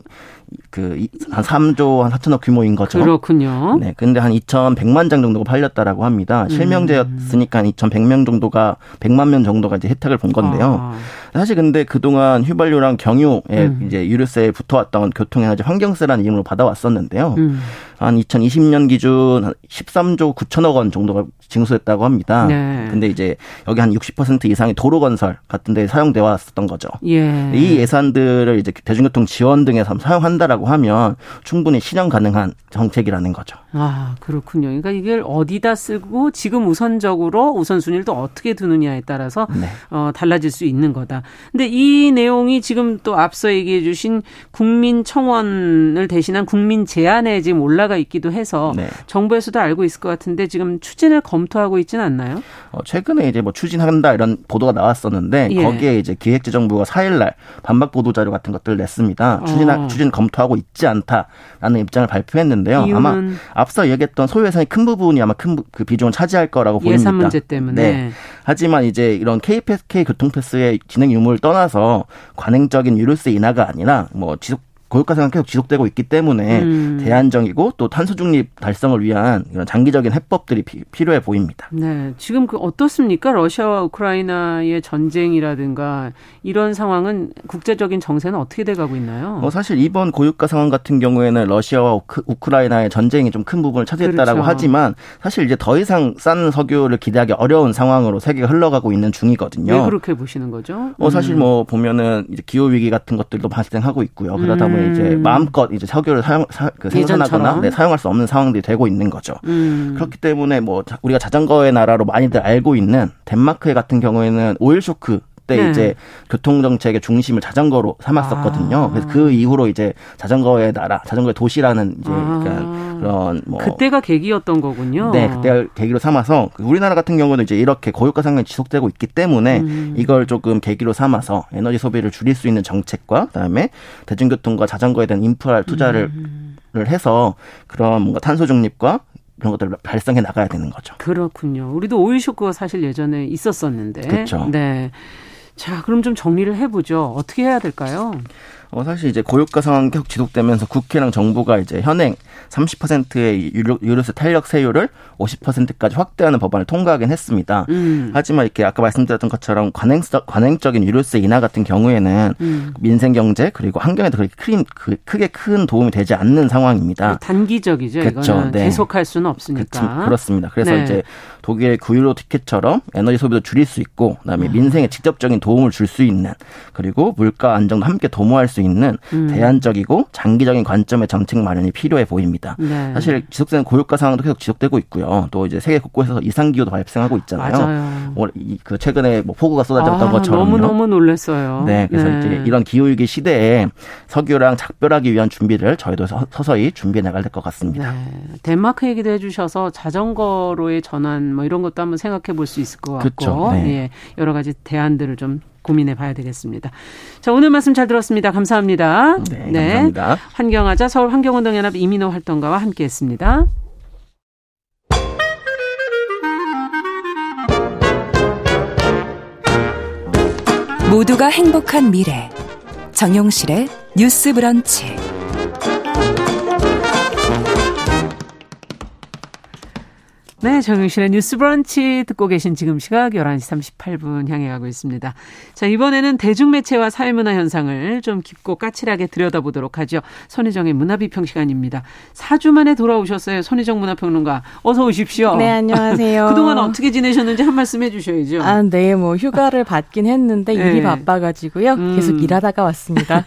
그 한 삼조 사천억 규모인 거죠. 그렇군요. 네, 근데 한 이천백만 장 정도가 팔렸다라고 합니다. 실명제였으니까 한 이천백 명 정도가 백만 명 정도가 이제 혜택을 본 건데요. 아. 사실 근데 그동안 휘발유랑 경유에 음. 이제 유류세에 붙어왔던 교통에너지 환경세라는 이름으로 받아왔었는데요. 음. 한 이천이십 년 기준 십삼조 구천억 원 정도가 징수했다고 합니다. 네. 근데 이제 여기 한 육십 퍼센트 이상이 도로 건설 같은 데 사용돼 왔었던 거죠. 예. 이 예산들을 이제 대중교통 지원 등에서 사용한다라고 하면 충분히 실현 가능한 정책이라는 거죠. 아, 그렇군요. 그러니까 이걸 어디다 쓰고 지금 우선적으로 우선순위를 또 어떻게 두느냐에 따라서 네. 어, 달라질 수 있는 거다. 근데 이 내용이 지금 또 앞서 얘기해 주신 국민청원을 대신한 국민제안에 지금 올라가 있기도 해서 네. 정부에서도 알고 있을 것 같은데 지금 추진을 검토하고 있지는 않나요? 어, 최근에 이제 뭐 추진한다 이런 보도가 나왔었는데 예. 거기에 이제 기획재정부가 사일날 반박 보도자료 같은 것들을 냈습니다. 추진, 어. 추진 검토하고 있지 않다라는 입장을 발표했는데요. 아마 앞서 얘기했던 소요 예산이 큰 부분이 아마 큰 그 비중을 차지할 거라고 보입니다. 예산 문제 때문에. 네. 하지만 이제 이런 케이피에스케이 교통패스의 진행 유무를 떠나서 관행적인 유류세 인하가 아니라 뭐 지속 고유가상은 계속 지속되고 있기 때문에 음. 대안정이고 또 탄소 중립 달성을 위한 이런 장기적인 해법들이 피, 필요해 보입니다. 네, 지금 그 어떻습니까? 러시아와 우크라이나의 전쟁이라든가 이런 상황은 국제적인 정세는 어떻게 돼가고 있나요? 뭐 사실 이번 고유가 상황 같은 경우에는 러시아와 우크, 우크라이나의 전쟁이 좀 큰 부분을 차지했다라고 그렇죠. 하지만 사실 이제 더 이상 싼 석유를 기대하기 어려운 상황으로 세계가 흘러가고 있는 중이거든요. 왜 그렇게 보시는 거죠? 음. 뭐 사실 뭐 보면은 이제 기후 위기 같은 것들도 발생하고 있고요. 그러다 보니 음. 이제 마음껏 이제 석유를 사용, 사, 그 생산하거나 네, 사용할 수 없는 상황들이 되고 있는 거죠. 음. 그렇기 때문에 뭐 우리가 자전거의 나라로 많이들 알고 있는 덴마크 같은 경우에는 오일 쇼크 때 네. 이제 교통정책의 중심을 자전거로 삼았었거든요. 아. 그래서 그 이후로 이제 자전거의 나라, 자전거의 도시라는 이제 아. 그러니까 그런 뭐 그때가 계기였던 거군요. 네, 그때 계기로 삼아서 우리나라 같은 경우는 이제 이렇게 고유가 상황이 지속되고 있기 때문에 음. 이걸 조금 계기로 삼아서 에너지 소비를 줄일 수 있는 정책과 그다음에 대중교통과 자전거에 대한 인프라 투자를 음. 해서 그런 뭔가 탄소 중립과 그런 것들을 발생해 나가야 되는 거죠. 그렇군요. 우리도 오일 쇼크가 사실 예전에 있었었는데. 그렇죠. 네. 자, 그럼 좀 정리를 해보죠. 어떻게 해야 될까요? 어, 사실 이제 고유가 상황이 계속 지속되면서 국회랑 정부가 이제 현행 삼십 퍼센트의 유류, 유류세 탄력 세율을 오십 퍼센트까지 확대하는 법안을 통과하긴 했습니다. 음. 하지만 이렇게 아까 말씀드렸던 것처럼 관행적, 관행적인 유류세 인하 같은 경우에는 음. 민생 경제 그리고 환경에도 그렇게 큰, 그, 크게 큰 도움이 되지 않는 상황입니다. 단기적이죠. 그렇죠. 이거는 네. 계속할 수는 없으니까. 그치, 그렇습니다. 그래서 네. 이제 독일의 구유로 티켓처럼 에너지 소비도 줄일 수 있고 그다음에 음. 민생에 직접적인 도움을 줄 수 있는 그리고 물가 안정도 함께 도모할 수 있는 음. 대안적이고 장기적인 관점의 정책 마련이 필요해 보입니다. 네. 사실 지속되는 고유가 상황도 계속 지속되고 있고요. 또 이제 세계 곳곳에서 이상기후도 발생하고 있잖아요. 맞아요. 그 최근에 뭐 폭우가 쏟아졌던 아, 것처럼요. 너무 너무 놀랐어요. 네, 그래서 네. 이제 이런 기후 위기 시대에 석유랑 작별하기 위한 준비를 저희도 서서히 준비해 나가야 될 것 같습니다. 네. 덴마크 얘기도 해주셔서 자전거로의 전환 뭐 이런 것도 한번 생각해 볼 수 있을 것 같고 그렇죠. 네. 예, 여러 가지 대안들을 좀. 고민해 봐야 되겠습니다. 자, 오늘 말씀 잘 들었습니다. 감사합니다. 네, 네. 감사합니다. 환경하자 서울환경운동연합 이민호 활동가와 함께했습니다. 모두가 행복한 미래 정용실의 뉴스 브런치. 네, 정용실의 뉴스 브런치 듣고 계신 지금 시각 열한 시 삼십팔 분 향해 가고 있습니다. 자, 이번에는 대중매체와 사회문화 현상을 좀 깊고 까칠하게 들여다보도록 하죠. 손희정의 문화비평 시간입니다. 사 주 만에 돌아오셨어요. 손희정 문화평론가. 어서 오십시오. 네, 안녕하세요. 그동안 어떻게 지내셨는지 한 말씀 해주셔야죠. 아, 네, 뭐 휴가를 받긴 했는데 네. 일이 바빠가지고요. 음. 계속 일하다가 왔습니다.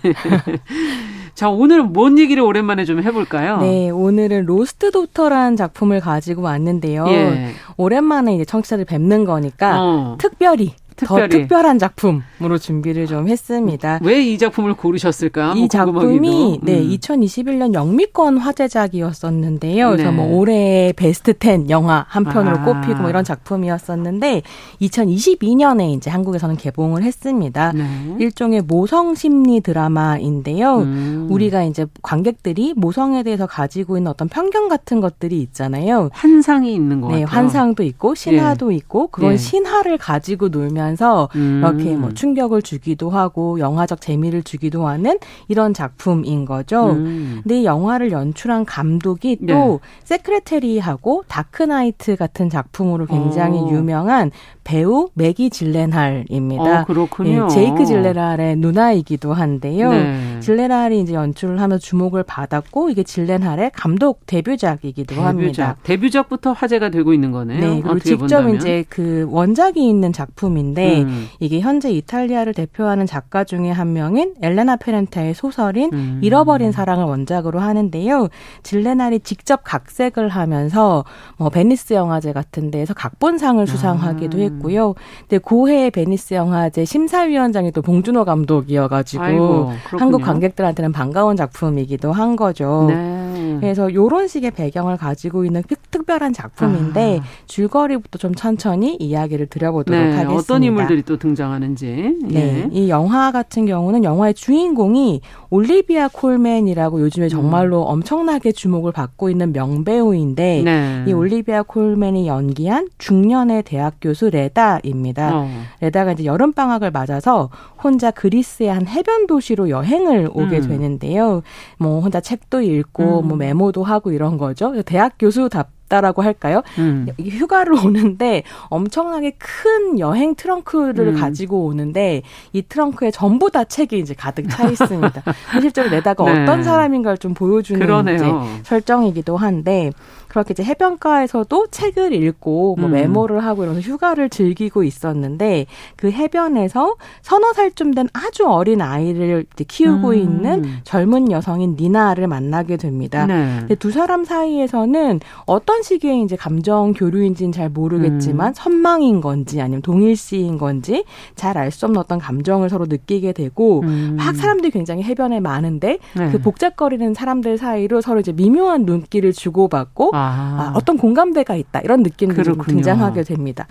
자, 오늘은 뭔 얘기를 오랜만에 좀 해볼까요? 네, 오늘은 로스트 도터라는 작품을 가지고 왔는데요. 예. 오랜만에 이제 청취자들 뵙는 거니까 어. 특별히. 특별히. 더 특별한 작품으로 준비를 좀 했습니다. 왜 이 작품을 고르셨을까? 이 뭐 작품이 음. 네, 이천이십일 년 영미권 화제작이었었는데요. 네. 그래서 뭐 올해의 베스트 텐 영화 한 편으로 아. 꼽히고 뭐 이런 작품이었었는데 이천이십이 년에 이제 한국에서는 개봉을 했습니다. 네. 일종의 모성 심리 드라마인데요. 음. 우리가 이제 관객들이 모성에 대해서 가지고 있는 어떤 편견 같은 것들이 있잖아요. 환상이 있는 것 네, 같아요. 환상도 있고 신화도 예. 있고 그건 예. 신화를 가지고 놀면 면서 음. 이렇게 뭐 충격을 주기도 하고 영화적 재미를 주기도 하는 이런 작품인 거죠. 음. 근데 이 영화를 연출한 감독이 또 네. 세크레테리하고 다크나이트 같은 작품으로 굉장히 오. 유명한 배우 매기 질렌할입니다. 어, 그렇군요. 예, 제이크 질레랄의 누나이기도 한데요. 네. 질레랄이 이제 연출을 하면서 주목을 받았고 이게 질렌할의 감독 데뷔작이기도 데뷔작. 합니다. 데뷔작부터 화제가 되고 있는 거네요. 네, 그리고 직접 본다면? 이제 그 원작이 있는 작품인데 건데 음. 이게 현재 이탈리아를 대표하는 작가 중에 한 명인 엘레나 페렌테의 소설인 음. 잃어버린 사랑을 원작으로 하는데요. 질레날이 직접 각색을 하면서 뭐 베니스 영화제 같은 데에서 각본상을 수상하기도 했고요. 근데 고해의 베니스 영화제 심사위원장이 또 봉준호 감독이어가지고 아이고, 한국 관객들한테는 반가운 작품이기도 한 거죠. 네. 그래서 이런 식의 배경을 가지고 있는 특별한 작품인데 아. 줄거리부터 좀 천천히 이야기를 드려보도록 네, 하겠습니다. 어떤 인물들이 또 등장하는지. 예. 네, 이 영화 같은 경우는 영화의 주인공이 올리비아 콜맨이라고 요즘에 정말로 음. 엄청나게 주목을 받고 있는 명배우인데 네. 이 올리비아 콜맨이 연기한 중년의 대학 교수 레다입니다. 어. 레다가 이제 여름방학을 맞아서 혼자 그리스의 한 해변 도시로 여행을 오게 음. 되는데요. 뭐 혼자 책도 읽고 음. 뭐 메모도 하고 이런 거죠. 대학 교수답 라고 할까요? 음. 휴가를 오는데 엄청나게 큰 여행 트렁크를 음. 가지고 오는데 이 트렁크에 전부 다 책이 이제 가득 차 있습니다. 실제로 내다가 네. 어떤 사람인가를 좀 보여주는 이제 설정이기도 한데 그렇게 이제 해변가에서도 책을 읽고 뭐 음. 메모를 하고 이러면서 휴가를 즐기고 있었는데 그 해변에서 서너 살쯤 된 아주 어린 아이를 이제 키우고 음. 있는 젊은 여성인 니나를 만나게 됩니다. 네. 근데 두 사람 사이에서는 어떤 식의 이제 감정 교류인지는 잘 모르겠지만 음. 선망인 건지 아니면 동일시인 건지 잘 알 수 없는 어떤 감정을 서로 느끼게 되고 음. 막 사람들이 굉장히 해변에 많은데 네. 그 복잡거리는 사람들 사이로 서로 이제 미묘한 눈길을 주고받고 아. 아, 어떤 공감대가 있다 이런 느낌들이 등장하게 됩니다.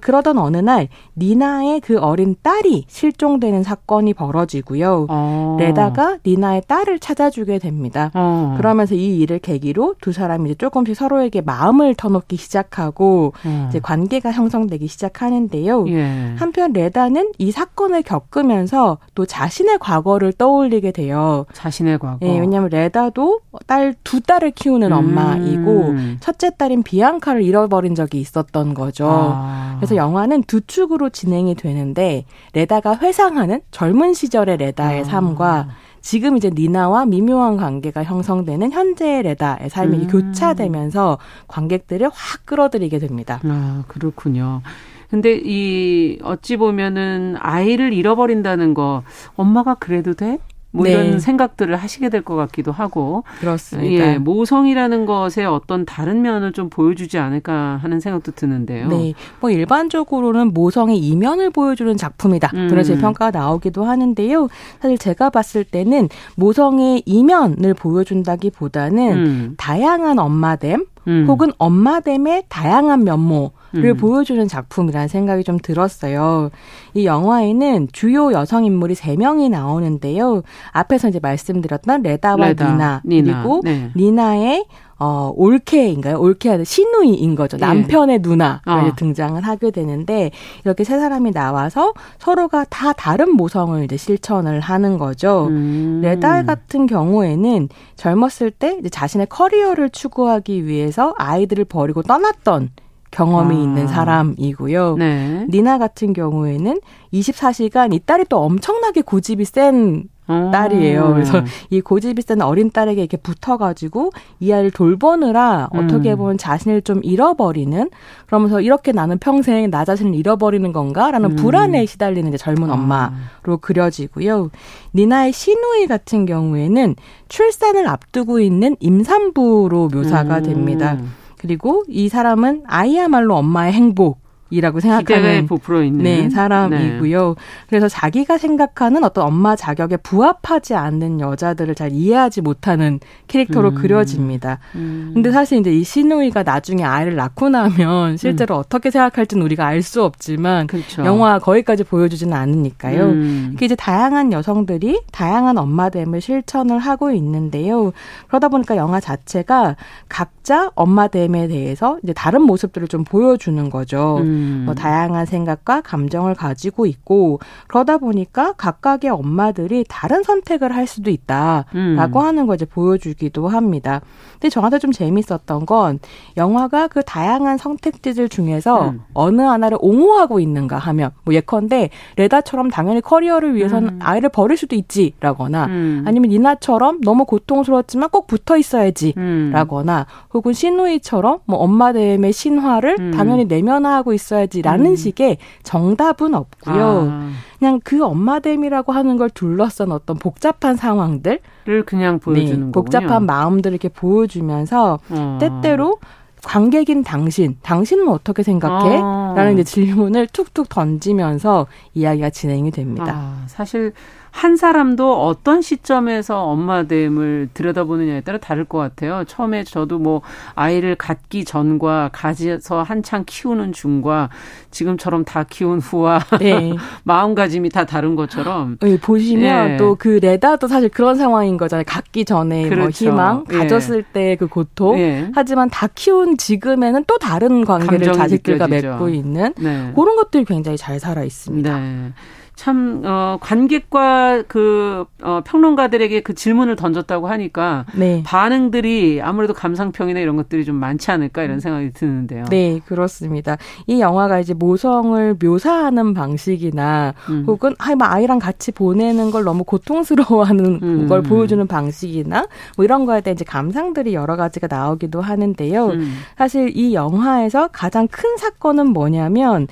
그러던 어느 날 니나의 그 어린 딸이 실종되는 사건이 벌어지고요. 어. 레다가 니나의 딸을 찾아주게 됩니다. 어. 그러면서 이 일을 계기로 두 사람이 이제 조금씩 서로에게 마음을 터놓기 시작하고 어. 이제 관계가 형성되기 시작하는데요. 예. 한편 레다는 이 사건을 겪으면서 또 자신의 과거를 떠올리게 돼요. 자신의 과거. 예, 왜냐하면 레다도 딸 두 딸을 키우는 음. 엄마이고 첫째 딸인 비앙카를 잃어버린 적이 있었던 거죠. 아. 그래서 영화는 두 축으로 진행이 되는데 레다가 회상하는 젊은 시절의 레다의 아. 삶과 지금 이제 니나와 미묘한 관계가 형성되는 현재의 레다의 삶이 음. 교차되면서 관객들을 확 끌어들이게 됩니다. 아, 그렇군요. 근데 이 어찌 보면은 아이를 잃어버린다는 거 엄마가 그래도 돼? 뭐 네. 이런 생각들을 하시게 될 것 같기도 하고. 그렇습니다. 예, 모성이라는 것의 어떤 다른 면을 좀 보여주지 않을까 하는 생각도 드는데요. 네. 뭐 일반적으로는 모성의 이면을 보여주는 작품이다. 음. 그래서 평가가 나오기도 하는데요. 사실 제가 봤을 때는 모성의 이면을 보여준다기보다는 음. 다양한 엄마됨 음. 혹은 엄마됨의 다양한 면모 를 음. 보여주는 작품이라는 생각이 좀 들었어요. 이 영화에는 주요 여성 인물이 세 명이 나오는데요. 앞에서 이제 말씀드렸던 레다와 레다, 니나, 니나 그리고 네. 니나의 어, 올케인가요? 올케, 시누이인 거죠. 남편의 예. 누나가 아. 등장을 하게 되는데, 이렇게 세 사람이 나와서 서로가 다 다른 모성을 이제 실천을 하는 거죠. 음. 레다 같은 경우에는 젊었을 때 이제 자신의 커리어를 추구하기 위해서 아이들을 버리고 떠났던 경험이 아. 있는 사람이고요. 네. 니나 같은 경우에는 이십사 시간 이 딸이 또 엄청나게 고집이 센 아. 딸이에요. 그래서 이 고집이 센 어린 딸에게 이렇게 붙어가지고 이 아이를 돌보느라 음. 어떻게 보면 자신을 좀 잃어버리는 그러면서 이렇게 나는 평생 나 자신을 잃어버리는 건가라는 음. 불안에 시달리는 이제 젊은 아. 엄마로 그려지고요. 니나의 시누이 같은 경우에는 출산을 앞두고 있는 임산부로 묘사가 음. 됩니다. 그리고 이 사람은 아이야말로 엄마의 행복이라고 생각하는 부풀어 있는 네, 사람이고요. 네. 그래서 자기가 생각하는 어떤 엄마 자격에 부합하지 않는 여자들을 잘 이해하지 못하는 캐릭터로 음. 그려집니다. 음. 근데 사실 이제 이 시누이가 나중에 아이를 낳고 나면 실제로 음. 어떻게 생각할지는 우리가 알 수 없지만 그렇죠. 영화 거기까지 보여주지는 않으니까요. 음. 이렇게 이제 다양한 여성들이 다양한 엄마됨을 실천을 하고 있는데요. 그러다 보니까 영화 자체가 각 엄마됨에 대해서 이제 다른 모습들을 좀 보여주는 거죠. 음. 뭐 다양한 생각과 감정을 가지고 있고 그러다 보니까 각각의 엄마들이 다른 선택을 할 수도 있다라고 음. 하는 걸 이제 보여주기도 합니다. 근데 저한테 좀 재밌었던 건 영화가 그 다양한 선택지들 중에서 음. 어느 하나를 옹호하고 있는가 하면 뭐 예컨대 레다처럼 당연히 커리어를 위해서는 음. 아이를 버릴 수도 있지라거나 음. 아니면 니나처럼 너무 고통스러웠지만 꼭 붙어 있어야지라거나 음. 혹은 시누이처럼 뭐 엄마됨의 신화를 음. 당연히 내면화하고 있을 있어야지라는 음. 식의 정답은 없고요. 아. 그냥 그 엄마댐이라고 하는 걸 둘러싼 어떤 복잡한 상황들을 그냥 보여주는 네, 거군요. 복잡한 마음들을 이렇게 보여주면서 아. 때때로 관객인 당신, 당신은 어떻게 생각해? 아. 라는 이제 질문을 툭툭 던지면서 이야기가 진행이 됩니다. 아, 사실 한 사람도 어떤 시점에서 엄마됨을 들여다보느냐에 따라 다를 것 같아요. 처음에 저도 뭐 아이를 갖기 전과 가져서 한창 키우는 중과 지금처럼 다 키운 후와 네. 마음가짐이 다 다른 것처럼. 네, 보시면 예. 또 그 레다도 사실 그런 상황인 거잖아요. 갖기 전에 그렇죠. 뭐 희망, 가졌을 예. 때 그 고통. 예. 하지만 다 키운 지금에는 또 다른 관계를 자식들과 느껴지죠. 맺고 있는 네. 그런 것들이 굉장히 잘 살아 있습니다. 네. 참 어, 관객과 그 어, 평론가들에게 그 질문을 던졌다고 하니까 네. 반응들이 아무래도 감상평이나 이런 것들이 좀 많지 않을까 이런 생각이 드는데요. 네, 그렇습니다. 이 영화가 이제 모성을 묘사하는 방식이나 음. 혹은 아이랑 같이 보내는 걸 너무 고통스러워하는 음. 걸 보여주는 방식이나 뭐 이런 거에 대한 이제 감상들이 여러 가지가 나오기도 하는데요. 음. 사실 이 영화에서 가장 큰 사건은 뭐냐면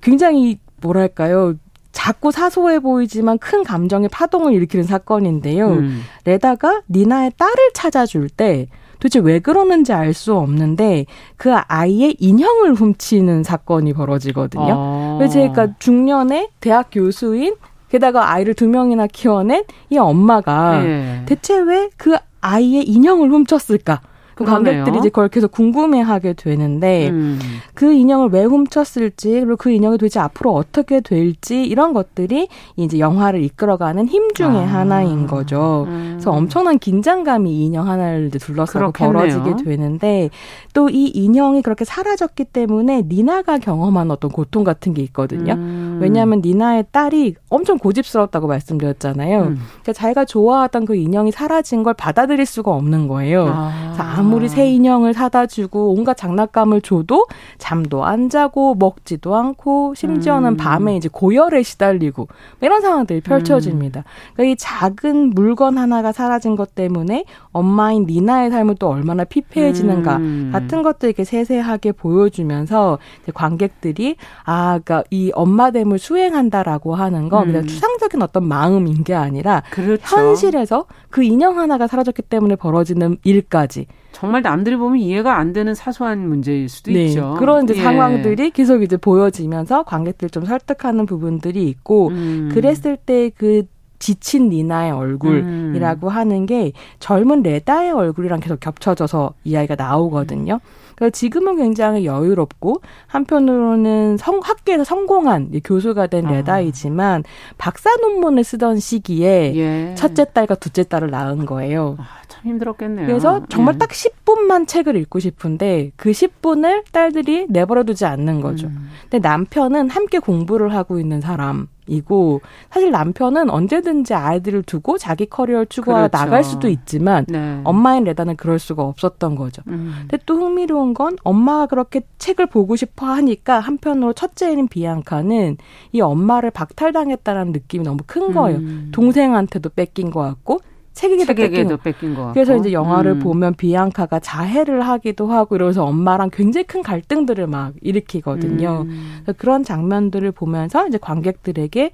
굉장히 뭐랄까요? 자꾸 사소해 보이지만 큰 감정의 파동을 일으키는 사건인데요. 음. 레다가 니나의 딸을 찾아줄 때 도대체 왜 그러는지 알 수 없는데 그 아이의 인형을 훔치는 사건이 벌어지거든요. 아. 그래서 그러니까 중년의 대학 교수인 게다가 아이를 두 명이나 키워낸 이 엄마가 예. 대체 왜 그 아이의 인형을 훔쳤을까? 그 관객들이 그러네요. 이제 그걸 계속 궁금해하게 되는데 음. 그 인형을 왜 훔쳤을지 그리고 그 인형이 도대체 앞으로 어떻게 될지 이런 것들이 이제 영화를 이끌어가는 힘 중에 아. 하나인 거죠. 음. 그래서 엄청난 긴장감이 이 인형 하나를 이제 둘러싸고 그렇겠네요. 벌어지게 되는데 또 이 인형이 그렇게 사라졌기 때문에 니나가 경험한 어떤 고통 같은 게 있거든요. 음. 왜냐하면 니나의 딸이 엄청 고집스럽다고 말씀드렸잖아요. 음. 그러니까 자기가 좋아하던 그 인형이 사라진 걸 받아들일 수가 없는 거예요. 아. 그래서 아무 아무리 새 인형을 사다 주고 온갖 장난감을 줘도 잠도 안 자고 먹지도 않고 심지어는 음. 밤에 이제 고열에 시달리고 이런 상황들이 펼쳐집니다. 음. 그러니까 이 작은 물건 하나가 사라진 것 때문에 엄마인 니나의 삶은 또 얼마나 피폐해지는가 음. 같은 것들 이렇게 세세하게 보여주면서 이제 관객들이 아, 그러니까 이 엄마됨을 수행한다라고 하는 건 음. 그냥 추상적인 어떤 마음인 게 아니라 그렇죠. 현실에서 그 인형 하나가 사라졌기 때문에 벌어지는 일까지. 정말 남들이 보면 이해가 안 되는 사소한 문제일 수도 네, 있죠. 그런 이제 예. 상황들이 계속 이제 보여지면서 관객들 좀 설득하는 부분들이 있고, 음. 그랬을 때 그 지친 니나의 얼굴이라고 음. 하는 게 젊은 레다의 얼굴이랑 계속 겹쳐져서 이야기가 나오거든요. 그러니까 지금은 굉장히 여유롭고 한편으로는 성, 학계에서 성공한 교수가 된 레다이지만 아. 박사 논문을 쓰던 시기에 예. 첫째 딸과 둘째 딸을 낳은 거예요. 아, 참 힘들었겠네요. 그래서 정말 예. 딱 십 분만 책을 읽고 싶은데 그 십 분을 딸들이 내버려두지 않는 거죠. 음. 근데 남편은 함께 공부를 하고 있는 사람. 이고 사실 남편은 언제든지 아이들을 두고 자기 커리어를 추구하러 그렇죠. 나갈 수도 있지만 네. 엄마인 레다는 그럴 수가 없었던 거죠. 음. 근데 또 흥미로운 건 엄마가 그렇게 책을 보고 싶어 하니까 한편으로 첫째인 비앙카는 이 엄마를 박탈당했다는 느낌이 너무 큰 거예요. 음. 동생한테도 뺏긴 것 같고 책에게도, 책에게도 뺏긴 것 같고. 그래서 이제 영화를 음. 보면 비앙카가 자해를 하기도 하고 이러면서 엄마랑 굉장히 큰 갈등들을 막 일으키거든요. 음. 그래서 그런 장면들을 보면서 이제 관객들에게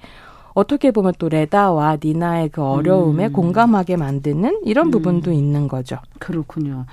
어떻게 보면 또 레다와 니나의 그 어려움에 음. 공감하게 만드는 이런 부분도 음. 있는 거죠. 그렇군요.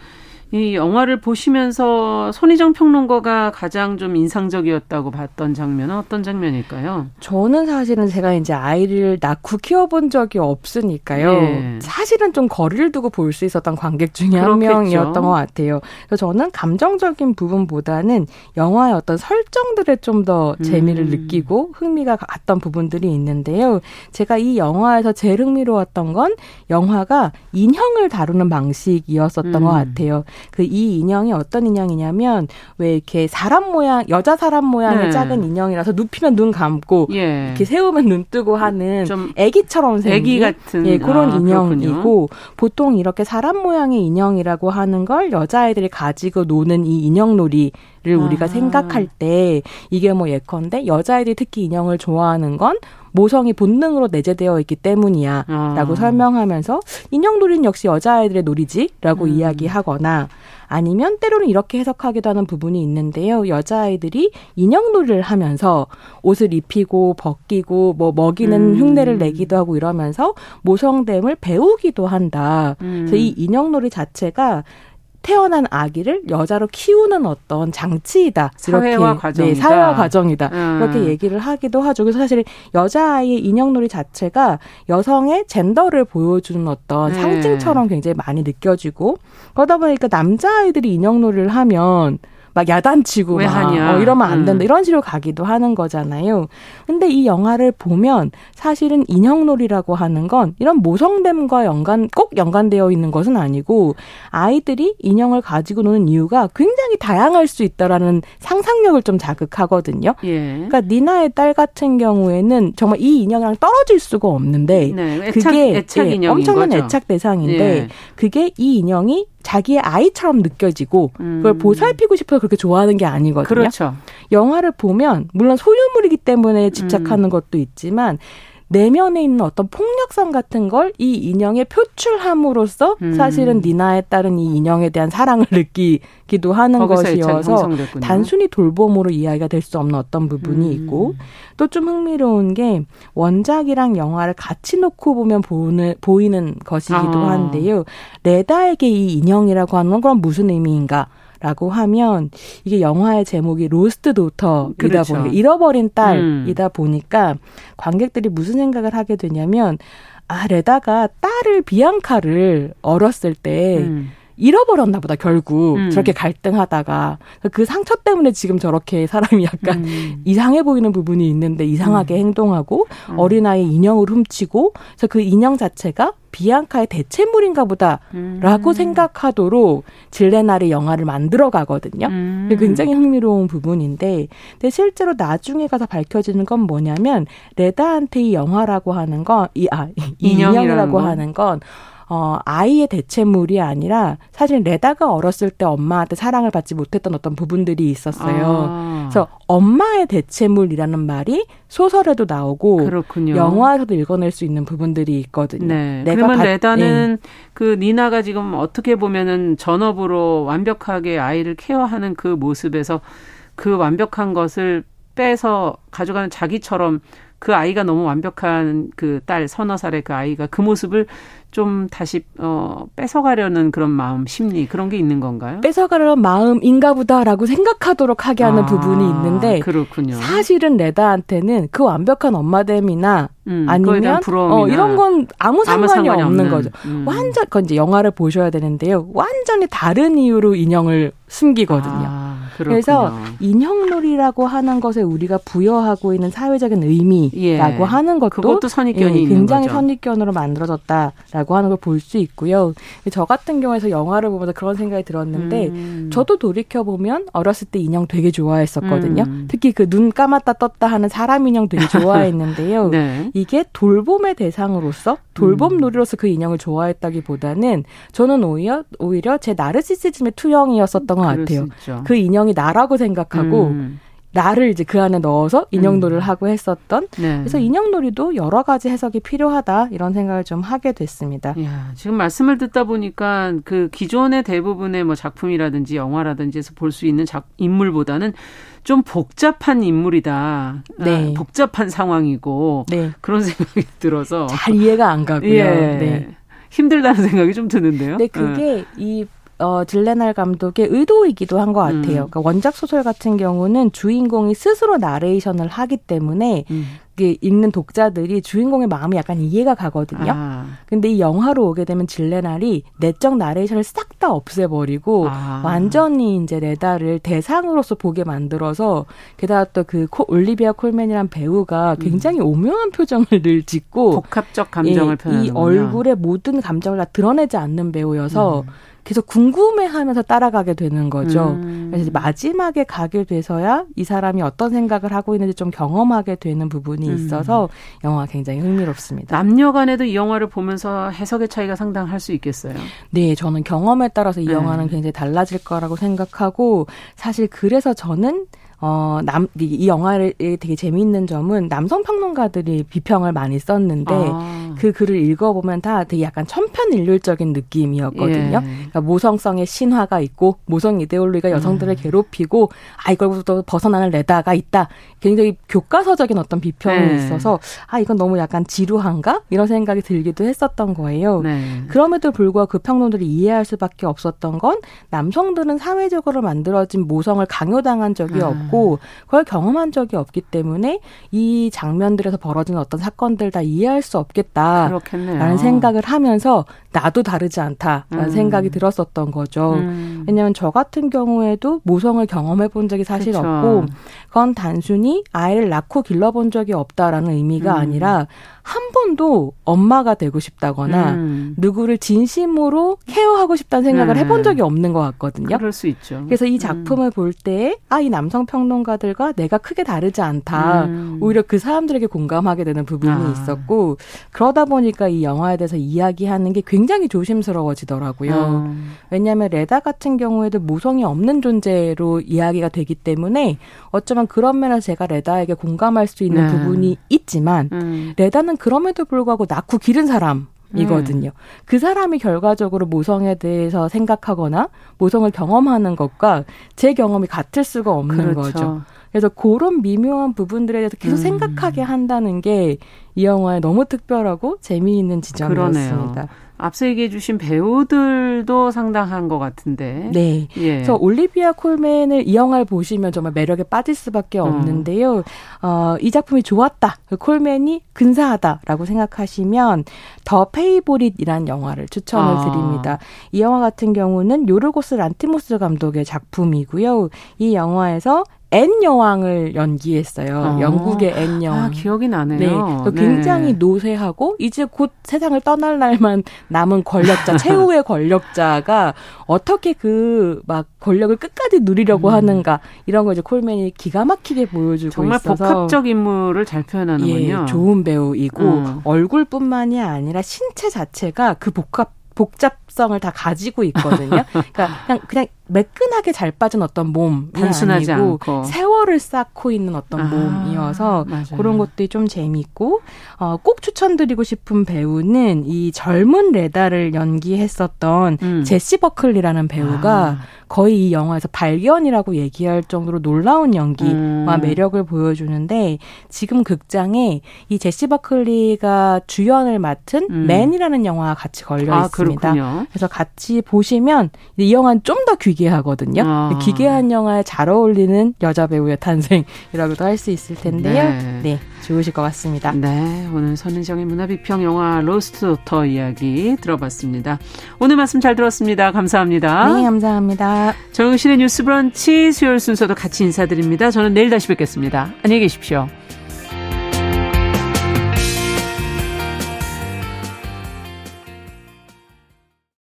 이 영화를 보시면서 손희정 평론가가 가장 좀 인상적이었다고 봤던 장면은 어떤 장면일까요? 저는 사실은 제가 이제 아이를 낳고 키워본 적이 없으니까요. 예. 사실은 좀 거리를 두고 볼 수 있었던 관객 중에 그렇겠죠. 한 명이었던 것 같아요. 그래서 저는 감정적인 부분보다는 영화의 어떤 설정들에 좀 더 재미를 음. 느끼고 흥미가 갔던 부분들이 있는데요. 제가 이 영화에서 제일 흥미로웠던 건 영화가 인형을 다루는 방식이었었던 음. 것 같아요. 그 이 인형이 어떤 인형이냐면 왜 이렇게 사람 모양 여자 사람 모양의 네. 작은 인형이라서 눕히면 눈 감고 예. 이렇게 세우면 눈 뜨고 하는 좀 애기처럼 생긴 애기 같은 예, 그런 아, 인형이고 그렇군요. 보통 이렇게 사람 모양의 인형이라고 하는 걸 여자애들이 가지고 노는 이 인형놀이 를 우리가 아. 생각할 때 이게 뭐 예컨대 여자애들이 특히 인형을 좋아하는 건 모성이 본능으로 내재되어 있기 때문이야라고 아. 설명하면서 인형놀이는 역시 여자아이들의 놀이지라고 음. 이야기하거나 아니면 때로는 이렇게 해석하기도 하는 부분이 있는데요. 여자아이들이 인형놀이를 하면서 옷을 입히고 벗기고 뭐 먹이는 음. 흉내를 내기도 하고 이러면서 모성됨을 배우기도 한다. 음. 그래서 이 인형놀이 자체가 태어난 아기를 여자로 키우는 어떤 장치이다. 이렇게, 사회화 과정이다. 네, 사회화 과정이다. 음. 이렇게 얘기를 하기도 하죠. 그래서 사실 여자아이의 인형놀이 자체가 여성의 젠더를 보여주는 어떤 네. 상징처럼 굉장히 많이 느껴지고 그러다 보니까 남자아이들이 인형놀이를 하면 막 야단치고 막 하냐? 어, 이러면 안 된다. 음. 이런 식으로 가기도 하는 거잖아요. 근데 이 영화를 보면 사실은 인형놀이라고 하는 건 이런 모성됨과 연관 꼭 연관되어 있는 것은 아니고 아이들이 인형을 가지고 노는 이유가 굉장히 다양할 수 있다라는 상상력을 좀 자극하거든요. 예. 그러니까 니나의 딸 같은 경우에는 정말 이 인형이랑 떨어질 수가 없는데 네, 애착, 그게 애착 예, 엄청난 거죠. 애착 대상인데 예. 그게 이 인형이 자기의 아이처럼 느껴지고 그걸 음. 보살피고 싶어서 그렇게 좋아하는 게 아니거든요. 그렇죠. 영화를 보면 물론 소유물이기 때문에 집착하는 음. 것도 있지만 내면에 있는 어떤 폭력성 같은 걸 이 인형에 표출함으로써 음. 사실은 니나에 따른 이 인형에 대한 사랑을 느끼기도 하는 것이어서 단순히 돌봄으로 이야기가 될 수 없는 어떤 부분이 음. 있고 또 좀 흥미로운 게 원작이랑 영화를 같이 놓고 보면 보는, 보이는 것이기도 아. 한데요. 레다에게 이 인형이라고 하는 건 무슨 의미인가? 라고 하면 이게 영화의 제목이 로스트 도터이다 그렇죠. 보니까 잃어버린 딸이다 음. 보니까 관객들이 무슨 생각을 하게 되냐면 아 레다가 딸을 비앙카를 어렸을 때 음. 잃어버렸나 보다 결국 음. 저렇게 갈등하다가 그 상처 때문에 지금 저렇게 사람이 약간 음. 이상해 보이는 부분이 있는데 이상하게 음. 행동하고 음. 어린아이 인형을 훔치고 그래서 그 인형 자체가 비앙카의 대체물인가 보다라고 음. 생각하도록 질레날이 영화를 만들어 가거든요. 음. 굉장히 흥미로운 부분인데 근데 실제로 나중에 가서 밝혀지는 건 뭐냐면 레다한테 이 영화라고 하는 건 이 아, 인형이라고 건. 하는 건 어, 아이의 대체물이 아니라 사실 레다가 어렸을 때 엄마한테 사랑을 받지 못했던 어떤 부분들이 있었어요. 아. 그래서 엄마의 대체물이라는 말이 소설에도 나오고 그렇군요. 영화에서도 읽어낼 수 있는 부분들이 있거든요. 네. 내가 그러면 받... 레다는 네. 그 니나가 지금 어떻게 보면은 전업으로 완벽하게 아이를 케어하는 그 모습에서 그 완벽한 것을 빼서 가져가는 자기처럼 그 아이가 너무 완벽한 그 딸 서너 살의 그 아이가 그 모습을 좀 다시 어, 뺏어가려는 그런 마음, 심리 그런 게 있는 건가요? 뺏어가려는 마음인가 보다라고 생각하도록 하게 하는 아, 부분이 있는데 그렇군요. 사실은 레다한테는 그 완벽한 엄마됨이나 음, 아니면 어, 이런 건 아무 상관이, 아무 상관이 없는, 없는 거죠. 음. 완전 그건 이제 영화를 보셔야 되는데요. 완전히 다른 이유로 인형을 숨기거든요. 아, 그래서 인형놀이라고 하는 것에 우리가 부여하고 있는 사회적인 의미라고 예, 하는 것도 그것도 선입견이 예, 있는 굉장히 거죠. 선입견으로 만들어졌다. 라고 하는 걸 볼 수 있고요. 저 같은 경우에서 영화를 보면서 그런 생각이 들었는데 음. 저도 돌이켜보면 어렸을 때 인형 되게 좋아했었거든요. 음. 특히 그 눈 감았다 떴다 하는 사람 인형 되게 좋아했는데요. 네. 이게 돌봄의 대상으로서 돌봄놀이로서 그 인형을 좋아했다기보다는 저는 오히려, 오히려 제 나르시시즘의 투영이었었던 것 같아요. 그 인형이 나라고 생각하고 음. 나를 이제 그 안에 넣어서 인형놀이를 음. 하고 했었던. 네. 그래서 인형놀이도 여러 가지 해석이 필요하다 이런 생각을 좀 하게 됐습니다. 이야, 지금 말씀을 듣다 보니까 그 기존의 대부분의 뭐 작품이라든지 영화라든지에서 볼 수 있는 작, 인물보다는 좀 복잡한 인물이다. 네. 아, 복잡한 상황이고 네. 그런 생각이 들어서 잘 이해가 안 가고요. 예. 네. 힘들다는 생각이 좀 드는데요. 네, 그게 아. 이. 어, 질레날 감독의 의도이기도 한 것 같아요. 음. 그러니까 원작 소설 같은 경우는 주인공이 스스로 나레이션을 하기 때문에 음. 읽는 독자들이 주인공의 마음이 약간 이해가 가거든요. 아. 근데 이 영화로 오게 되면 질레날이 내적 나레이션을 싹 다 없애버리고 아. 완전히 이제 레다를 대상으로서 보게 만들어서 게다가 또 그 올리비아 콜맨이란 배우가 굉장히 음. 오묘한 표정을 늘 짓고 복합적 감정을 예, 표현하는 이 얼굴의 모든 감정을 다 드러내지 않는 배우여서 음. 계속 궁금해하면서 따라가게 되는 거죠. 음. 그래서 마지막에 가게 돼서야 이 사람이 어떤 생각을 하고 있는지 좀 경험하게 되는 부분이 있어서 음. 영화 굉장히 흥미롭습니다. 남녀 간에도 이 영화를 보면서 해석의 차이가 상당할 수 있겠어요. 네, 저는 경험에 따라서 이 네. 영화는 굉장히 달라질 거라고 생각하고 사실 그래서 저는 어, 남, 이 영화를 되게 재미있는 점은 남성 평론가들이 비평을 많이 썼는데 아. 그 글을 읽어보면 다 되게 약간 천편일률적인 느낌이었거든요. 예. 그러니까 모성성의 신화가 있고 모성 이데올로기가 여성들을 괴롭히고 아 이걸부터 벗어나는 레다가 있다. 굉장히 교과서적인 어떤 비평이 예. 있어서 아 이건 너무 약간 지루한가? 이런 생각이 들기도 했었던 거예요. 네. 그럼에도 불구하고 그 평론들이 이해할 수밖에 없었던 건 남성들은 사회적으로 만들어진 모성을 강요당한 적이 아. 없고 그걸 경험한 적이 없기 때문에 이 장면들에서 벌어지는 어떤 사건들 다 이해할 수 없겠다라는 그렇겠네요. 생각을 하면서 나도 다르지 않다라는 음. 생각이 들었었던 거죠. 음. 왜냐하면 저 같은 경우에도 모성을 경험해 본 적이 사실 그쵸. 없고 그건 단순히 아이를 낳고 길러본 적이 없다라는 의미가 음. 아니라 한 번도 엄마가 되고 싶다거나 음. 누구를 진심으로 케어하고 싶다는 생각을 네. 해본 적이 없는 것 같거든요. 그럴 수 있죠. 그래서 이 작품을 음. 볼 때 아, 이 남성 평론가들과 내가 크게 다르지 않다. 음. 오히려 그 사람들에게 공감하게 되는 부분이 아. 있었고 그러다 보니까 이 영화에 대해서 이야기하는 게 굉장히 조심스러워지더라고요. 음. 왜냐하면 레다 같은 경우에도 모성이 없는 존재로 이야기가 되기 때문에 어쩌면 그런 면에서 제가 레다에게 공감할 수 있는 네. 부분이 있지만 음. 레다는 그럼에도 불구하고 낳고 기른 사람 이거든요. 음. 그 사람이 결과적으로 모성에 대해서 생각하거나 모성을 경험하는 것과 제 경험이 같을 수가 없는 그렇죠. 거죠. 그래서 그런 미묘한 부분들에 대해서 계속 음. 생각하게 한다는 게 이 영화의 너무 특별하고 재미있는 지점이었습니다. 그러네요. 앞서 얘기해 주신 배우들도 상당한 것 같은데. 네. 예. 그래서 올리비아 콜맨을 이 영화를 보시면 정말 매력에 빠질 수밖에 없는데요. 음. 어, 이 작품이 좋았다. 콜맨이 근사하다라고 생각하시면 더 페이보릿이라는 영화를 추천을 아. 드립니다. 이 영화 같은 경우는 요르고스 란티모스 감독의 작품이고요. 이 영화에서 앤 여왕을 연기했어요. 아, 영국의 앤 여왕. 아, 기억이 나네요. 네, 굉장히 네. 노쇠하고 이제 곧 세상을 떠날 날만 남은 권력자, 최후의 권력자가 어떻게 그 막 권력을 끝까지 누리려고 음. 하는가 이런 거 이제 콜맨이 기가 막히게 보여주고 정말 있어서 정말 복합적 인물을 잘 표현하는군요. 예, 좋은 배우이고 음. 얼굴뿐만이 아니라 신체 자체가 그 복합 복잡성을 다 가지고 있거든요. 그러니까 그냥, 그냥 매끈하게 잘 빠진 어떤 몸이 단순하지 아니고 않고. 세월을 쌓고 있는 어떤 아, 몸이어서 맞아요. 그런 것들이 좀 재미있고 어, 꼭 추천드리고 싶은 배우는 이 젊은 레다를 연기했었던 음. 제시 버클리라는 배우가 아. 거의 이 영화에서 발견이라고 얘기할 정도로 놀라운 연기와 음. 매력을 보여주는데 지금 극장에 이 제시 버클리가 주연을 맡은 음. 맨이라는 영화와 같이 걸려 아, 있습니다. 그렇군요. 그래서 같이 보시면 이 영화는 좀 더 귀 기괴하거든요. 아. 기괴한 영화에 잘 어울리는 여자 배우의 탄생이라고도 할 수 있을 텐데요. 네. 네, 좋으실 것 같습니다. 네, 오늘 손희정의 문화비평 영화 로스트 도터 이야기 들어봤습니다. 오늘 말씀 잘 들었습니다. 감사합니다. 네, 감사합니다. 정용실의 뉴스 브런치 수요일 순서도 같이 인사드립니다. 저는 내일 다시 뵙겠습니다. 안녕히 계십시오.